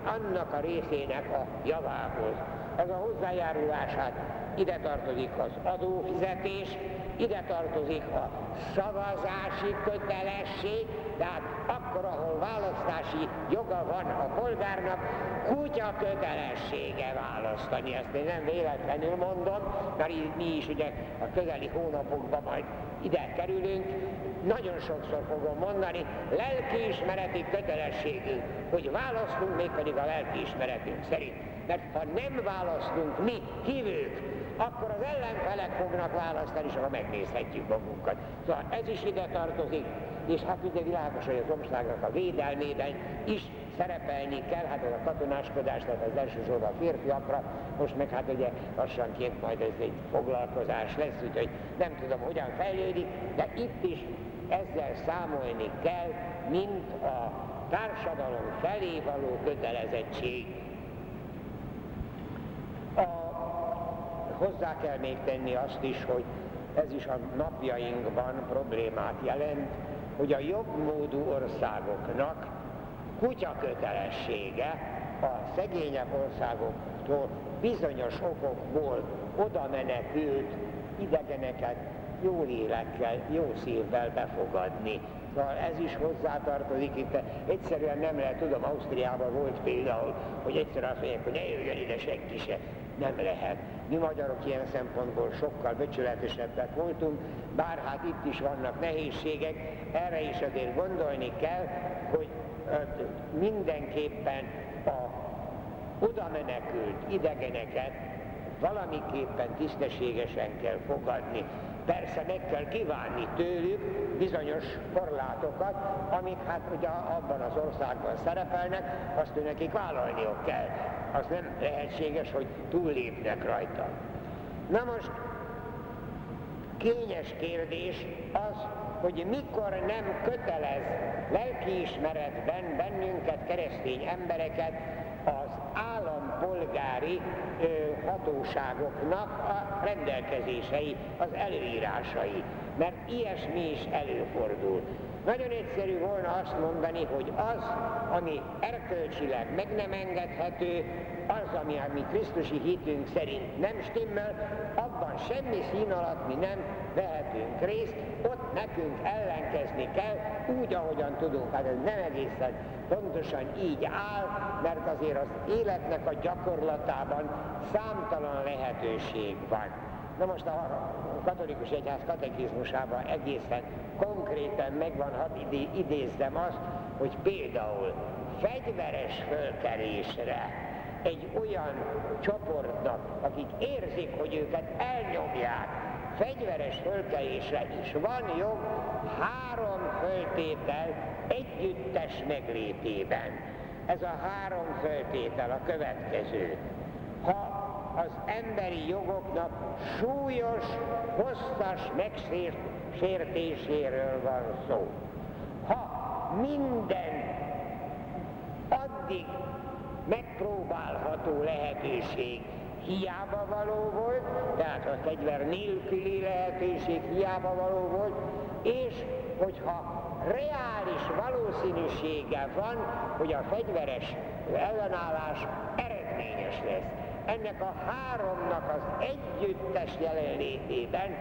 annak a részének a javához. Ez a hozzájárulását ide tartozik az adófizetés, ide tartozik a szavazási kötelesség, tehát akkor, ahol választási joga van a polgárnak, kutya kötelessége választani. Ezt én nem véletlenül mondom, mert mi is ugye a közeli hónapokban majd ide kerülünk. Nagyon sokszor fogom mondani, lelkiismereti kötelességünk, hogy választunk, mégpedig a lelkiismeretünk szerint. Mert ha nem választunk mi, hívők, akkor az ellenfelek fognak választani, és akkor megnézhetjük magunkat. Szóval ez is ide tartozik, és ugye világos, hogy az országnak a védelmében is szerepelni kell, ez a katonáskodás, tehát az elsősorban a férfiakra, most meg ugye lassanként majd ez egy foglalkozás lesz, úgyhogy nem tudom, hogyan fejlődik, de itt is ezzel számolni kell, mint a társadalom felé való kötelezettség. Hozzá kell még tenni azt is, hogy ez is a napjainkban problémát jelent, hogy a jobb módú országoknak kutyakötelessége a szegényebb országoktól bizonyos okokból oda menekült idegeneket jó lélekkel, jó szívvel befogadni. Na, ez is hozzátartozik, itt egyszerűen nem lehet, tudom, Ausztriában volt például, hogy egyszerűen azt mondják, hogy ne jöjjön ide senki se. Nem lehet. Mi magyarok ilyen szempontból sokkal becsületesebbek voltunk, bár hát itt is vannak nehézségek, erre is azért gondolni kell, hogy mindenképpen a oda menekült idegeneket valamiképpen tisztességesen kell fogadni. Persze meg kell kívánni tőlük bizonyos korlátokat, amik hát ugye abban az országban szerepelnek, azt ő nekik vállalniuk kell. Az nem lehetséges, hogy túllépnek rajta. Na most kényes kérdés az, hogy mikor nem kötelez lelkiismeretben bennünket, keresztény embereket, az állampolgári hatóságoknak a rendelkezései, az előírásai, mert ilyesmi is előfordul. Nagyon egyszerű volna azt mondani, hogy az, ami erkölcsileg meg nem engedhető, az, ami a mi krisztusi hitünk szerint nem stimmel, abban semmi szín alatt mi nem vehetünk részt, ott nekünk ellenkezni kell, úgy, ahogyan tudunk. Hát ez nem egészen pontosan így áll, mert azért az életnek a gyakorlatában számtalan lehetőség van. Na most a katolikus egyház katekizmusában egészen konkrétan megvan, hadd idézzem azt, hogy például fegyveres fölkelésre egy olyan csoportnak, akik érzik, hogy őket elnyomják, fegyveres fölkelésre is van jog 3 föltétel együttes meglétében. Ez a 3 föltétel a következő. Ha az emberi jogoknak súlyos, hosszas megsértéséről van szó, ha minden addig megpróbálható lehetőség hiába való volt, tehát a fegyver nélküli lehetőség hiába való volt, és hogyha reális valószínűsége van, hogy a fegyveres ellenállás eredményes lesz. Ennek a 3-nak az együttes jelenlétében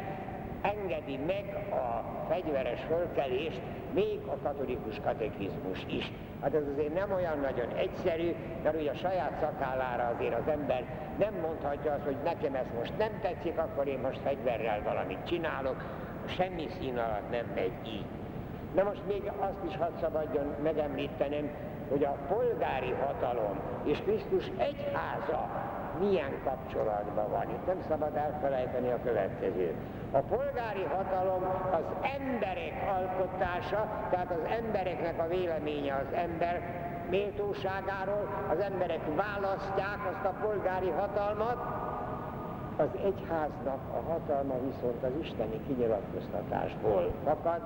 engedi meg a fegyveres fölkelést még a katolikus katekizmus is. Hát ez azért nem olyan nagyon egyszerű, mert ugye a saját szakállára azért az ember nem mondhatja azt, hogy nekem ez most nem tetszik, akkor én most fegyverrel valamit csinálok, semmi szín alatt nem megy így. Na most még azt is hadd szabadjon megemlítenem, hogy a polgári hatalom és Krisztus egyháza milyen kapcsolatban van. Itt nem szabad elfelejteni a következőt. A polgári hatalom az emberek alkotása, tehát az embereknek a véleménye az ember méltóságáról, az emberek választják azt a polgári hatalmat, az egyháznak a hatalma viszont az isteni kinyilatkoztatásból fakad.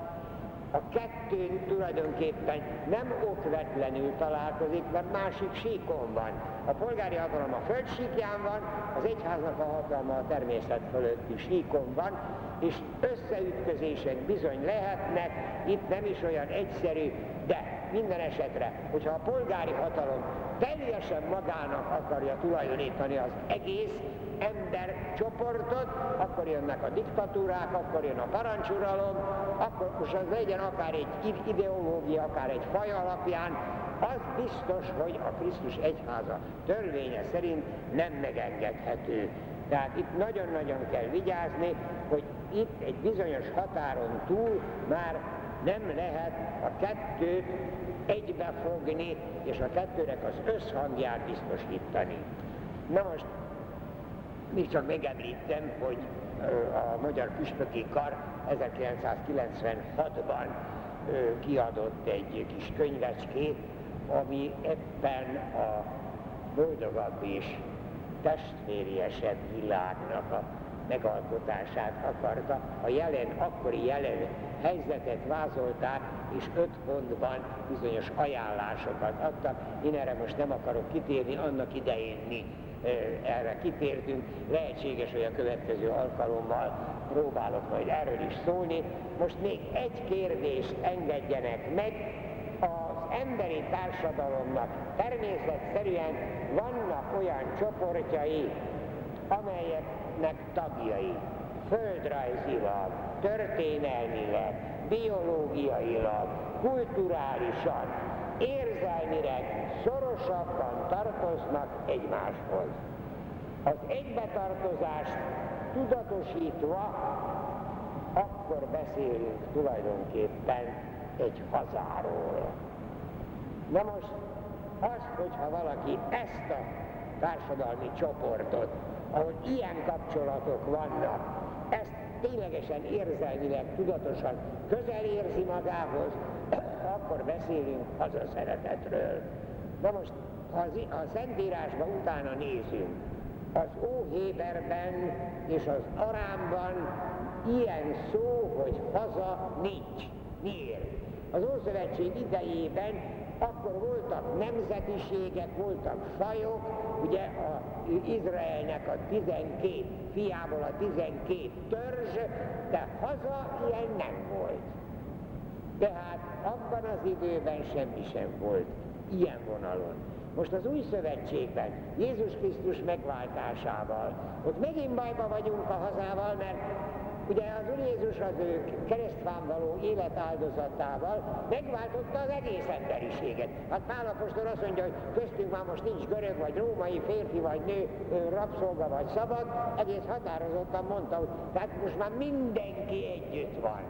A kettő tulajdonképpen nem okvetlenül találkozik, mert másik síkon van. A polgári hatalom a föld síkján van, az egyháznak a hatalma a természet fölötti síkon van, és összeütközések bizony lehetnek, itt nem is olyan egyszerű, de minden esetre, hogyha a polgári hatalom teljesen magának akarja tulajdonítani az egész embercsoportot, akkor jönnek a diktatúrák, akkor jön a parancsuralom, akkor most az legyen akár egy ideológia, akár egy faj alapján, az biztos, hogy a Krisztus egyháza törvénye szerint nem megengedhető. Tehát itt nagyon-nagyon kell vigyázni, hogy itt egy bizonyos határon túl már nem lehet a kettőt egybefogni, és a kettőnek az összhangját biztosítani. Na most, még csak megemlítem, hogy a Magyar Püspöki Kar 1996-ban kiadott egy kis könyvecskét, ami ebben a boldogabb és testvériesebb világnak a megalkotását akarta. A akkori jelen helyzetet vázolták, és 5 pontban bizonyos ajánlásokat adtak. Én erre most nem akarok kitérni, annak idején mi erre kitértünk, lehetséges, hogy a következő alkalommal próbálok majd erről is szólni. Most még egy kérdést engedjenek meg, az emberi társadalomnak természetszerűen vannak olyan csoportjai, amelyeknek tagjai földrajzilag, történelmileg, biológiailag, kulturálisan, érzelmileg szorosabban tartoznak egymáshoz. Az egybetartozást tudatosítva akkor beszélünk tulajdonképpen egy hazáról. Na most az, hogyha valaki ezt a társadalmi csoportot ahol ilyen kapcsolatok vannak, ezt ténylegesen érzelmileg, tudatosan közel érzi magához, akkor beszélünk hazaszeretetről. Na most, ha a Szentírásban utána nézünk, az Óhéberben és az Arámban ilyen szó, hogy haza nincs. Miért? Az Ószövetség idejében akkor voltak nemzetiségek, voltak fajok, ugye Izraelnek a 12 fiából a 12 törzs, de haza ilyen nem volt. Tehát abban az időben semmi sem volt ilyen vonalon. Most az Új Szövetségben, Jézus Krisztus megváltásával, ott megint bajba vagyunk a hazával, mert ugye az Úr Jézus az ő keresztván való életáldozatával megváltotta az egész emberiséget. Hát Pál apostol azt mondja, hogy köztünk már most nincs görög vagy római, férfi vagy nő, rabszolga vagy szabad, egész határozottan mondta, hogy tehát most már mindenki együtt van.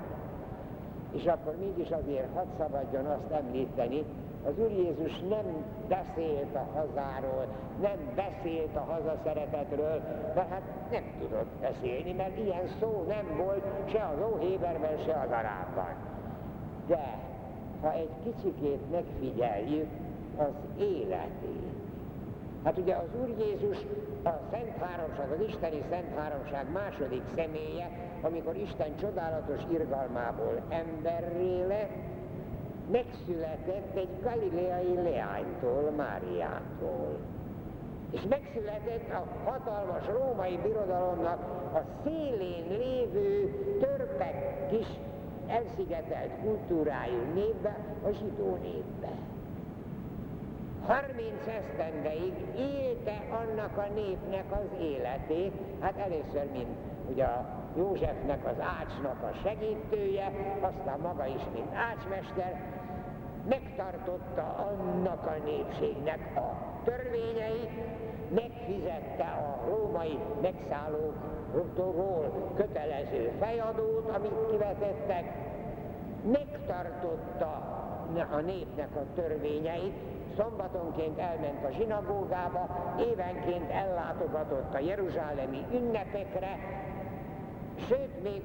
És akkor mégis azért hadd szabadjon azt említeni, az Úr Jézus nem beszélt a hazáról, nem beszélt a hazaszeretetről, mert hát nem tudott beszélni, mert ilyen szó nem volt se az Óhéberben, se az Arámban. De ha egy kicsikét megfigyeljük az életét, hát ugye az Úr Jézus a Szent Háromság, az Isteni Szent Háromság második személye, amikor Isten csodálatos irgalmából emberré lett, megszületett egy galileai leánytól, Máriától. És megszületett a hatalmas római birodalomnak a szélén lévő törpek kis elszigetelt kultúrájú népbe, a zsidó népbe. 30 esztendeig élte annak a népnek az életét, hát először mint ugye a Józsefnek, az ácsnak a segítője, aztán maga is, mint ácsmester, megtartotta annak a népségnek a törvényeit, megfizette a római megszállóktól kötelező fejadót, amit kivetettek, megtartotta a népnek a törvényeit, szombatonként elment a zsinagógába, évenként ellátogatott a jeruzsálemi ünnepekre, sőt, még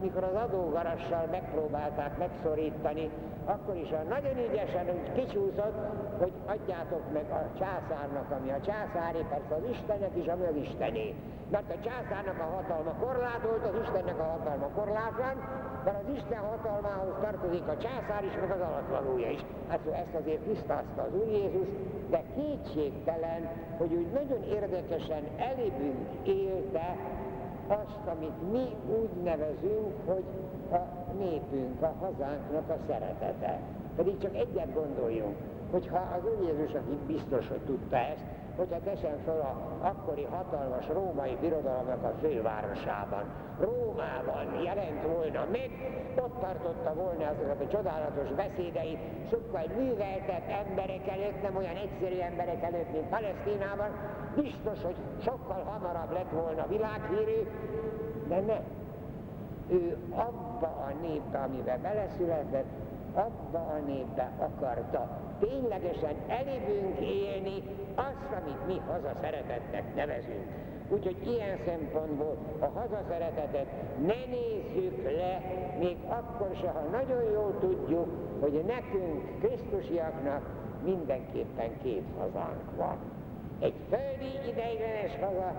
mikor az adógarassal megpróbálták megszorítani, akkor is nagyon ügyesen úgy kicsúszott, hogy adjátok meg a császárnak, ami a császári, persze az Istennek is, ami az Istené. Mert a császárnak a hatalma korlátolt, az Istennek a hatalma korlátlan, mert az Isten hatalmához tartozik a császár is, meg az alatvalója is. Hát ezt azért tisztázta az Úr Jézus, de kétségtelen, hogy úgy nagyon érdekesen elébünk élte azt, amit mi úgy nevezünk, hogy a népünk, a hazánknak a szeretete. Pedig csak egyet gondoljunk, hogyha az Úr Jézus, aki biztos, hogy tudta ezt, hogyha teszem fel az akkori hatalmas római birodalomnak a fővárosában, Rómában jelent volna meg, ott tartotta volna azokat a csodálatos beszédeit, sokkal műveltett emberek előtt, nem olyan egyszerű emberek előtt, mint Palesztinában, biztos, hogy sokkal hamarabb lett volna világhírű, de nem. Ő abba a népbe, amiben beleszületett, abba a népbe akarta ténylegesen elébünk élni azt, amit mi hazaszeretetnek nevezünk. Úgyhogy ilyen szempontból a hazaszeretetet ne nézzük le, még akkor se, ha nagyon jól tudjuk, hogy nekünk, krisztusiaknak mindenképpen két hazánk van. Egy földi ideiglenes haza,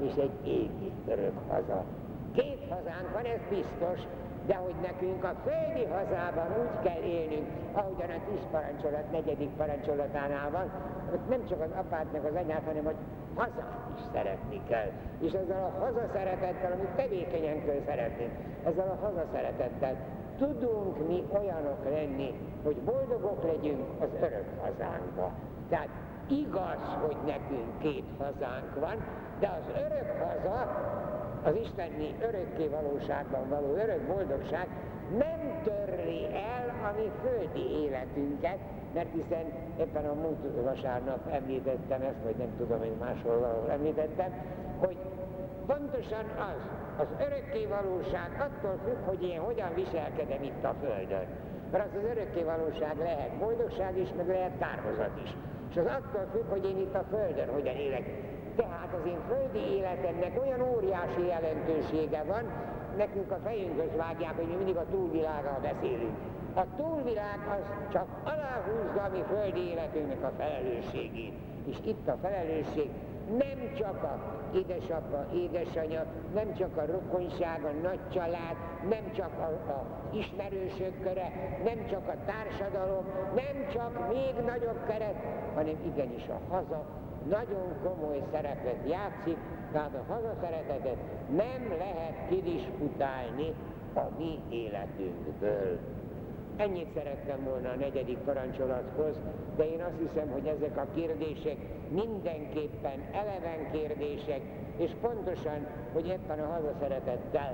és egy égi örök haza. Két hazánk van, ez biztos, de hogy nekünk a földi hazában úgy kell élnünk, ahogyan a 10. parancsolat, 4. parancsolatánál van, ott nem csak az apát meg az anyát, hanem hogy hazát is szeretni kell. És ezzel a hazaszeretettel, amit tevékenyen kell szeretni, ezzel a hazaszeretettel tudunk mi olyanok lenni, hogy boldogok legyünk az örök hazánkba. Tehát igaz, hogy nekünk két hazánk van, de az örök haza, az isteni örökké valóságban való örök boldogság nem törli el a mi földi életünket, mert hiszen ebben a múlt vasárnap említettem ezt, vagy nem tudom, hogy máshol valahol említettem, hogy pontosan az örökké valóság attól függ, hogy én hogyan viselkedem itt a Földön. Mert az örökké valóság lehet boldogság is, meg lehet tárhozat is. És az attól függ, hogy én itt a Földön hogyan élek. Tehát az én földi életemnek olyan óriási jelentősége van, nekünk a fejünkhöz vágják, hogy mi mindig a túlvilágról beszélünk. A túlvilág az csak aláhúzza a mi földi életünknek a felelősségét. És itt a felelősség nem csak a édesapa, édesanya, nem csak a rokonság, a nagy család, nem csak a ismerősök köre, nem csak a társadalom, nem csak még nagyobb keret, hanem igenis a haza nagyon komoly szerepet játszik, tehát a hazaszeretetet nem lehet kidisputálni a mi életünkből. Ennyit szerettem volna a negyedik parancsolathoz, de én azt hiszem, hogy ezek a kérdések mindenképpen eleven kérdések, és pontosan, hogy ebben a hazaszeretettel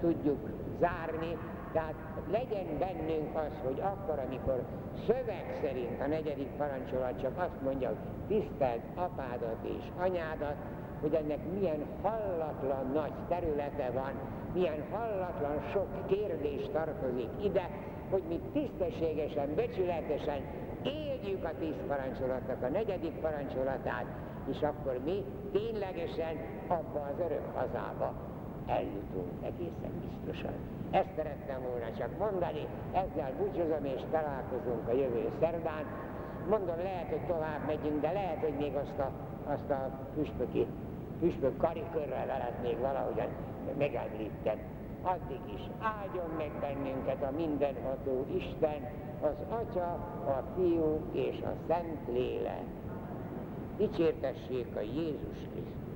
tudjuk zárni, tehát legyen bennünk az, hogy akkor, amikor szöveg szerint a negyedik parancsolat csak azt mondja, hogy tiszteld apádat és anyádat, hogy ennek milyen hallatlan nagy területe van, milyen hallatlan sok kérdés tartozik ide, hogy mi tisztességesen, becsületesen éljük a 10 parancsolatnak a negyedik parancsolatát, és akkor mi ténylegesen abba az örök hazába eljutunk egészen biztosan. Ezt szerettem volna csak mondani, ezzel búcsúzom és találkozunk a jövő szerdán. Mondom, lehet, hogy tovább megyünk, de lehet, hogy még azt a püspök karikörrel veled még valahogyan megemlítem. Addig is áldjon meg bennünket a mindenható Isten, az Atya, a Fiú és a Szentlélek. Dicsértessék a Jézus Krisztus!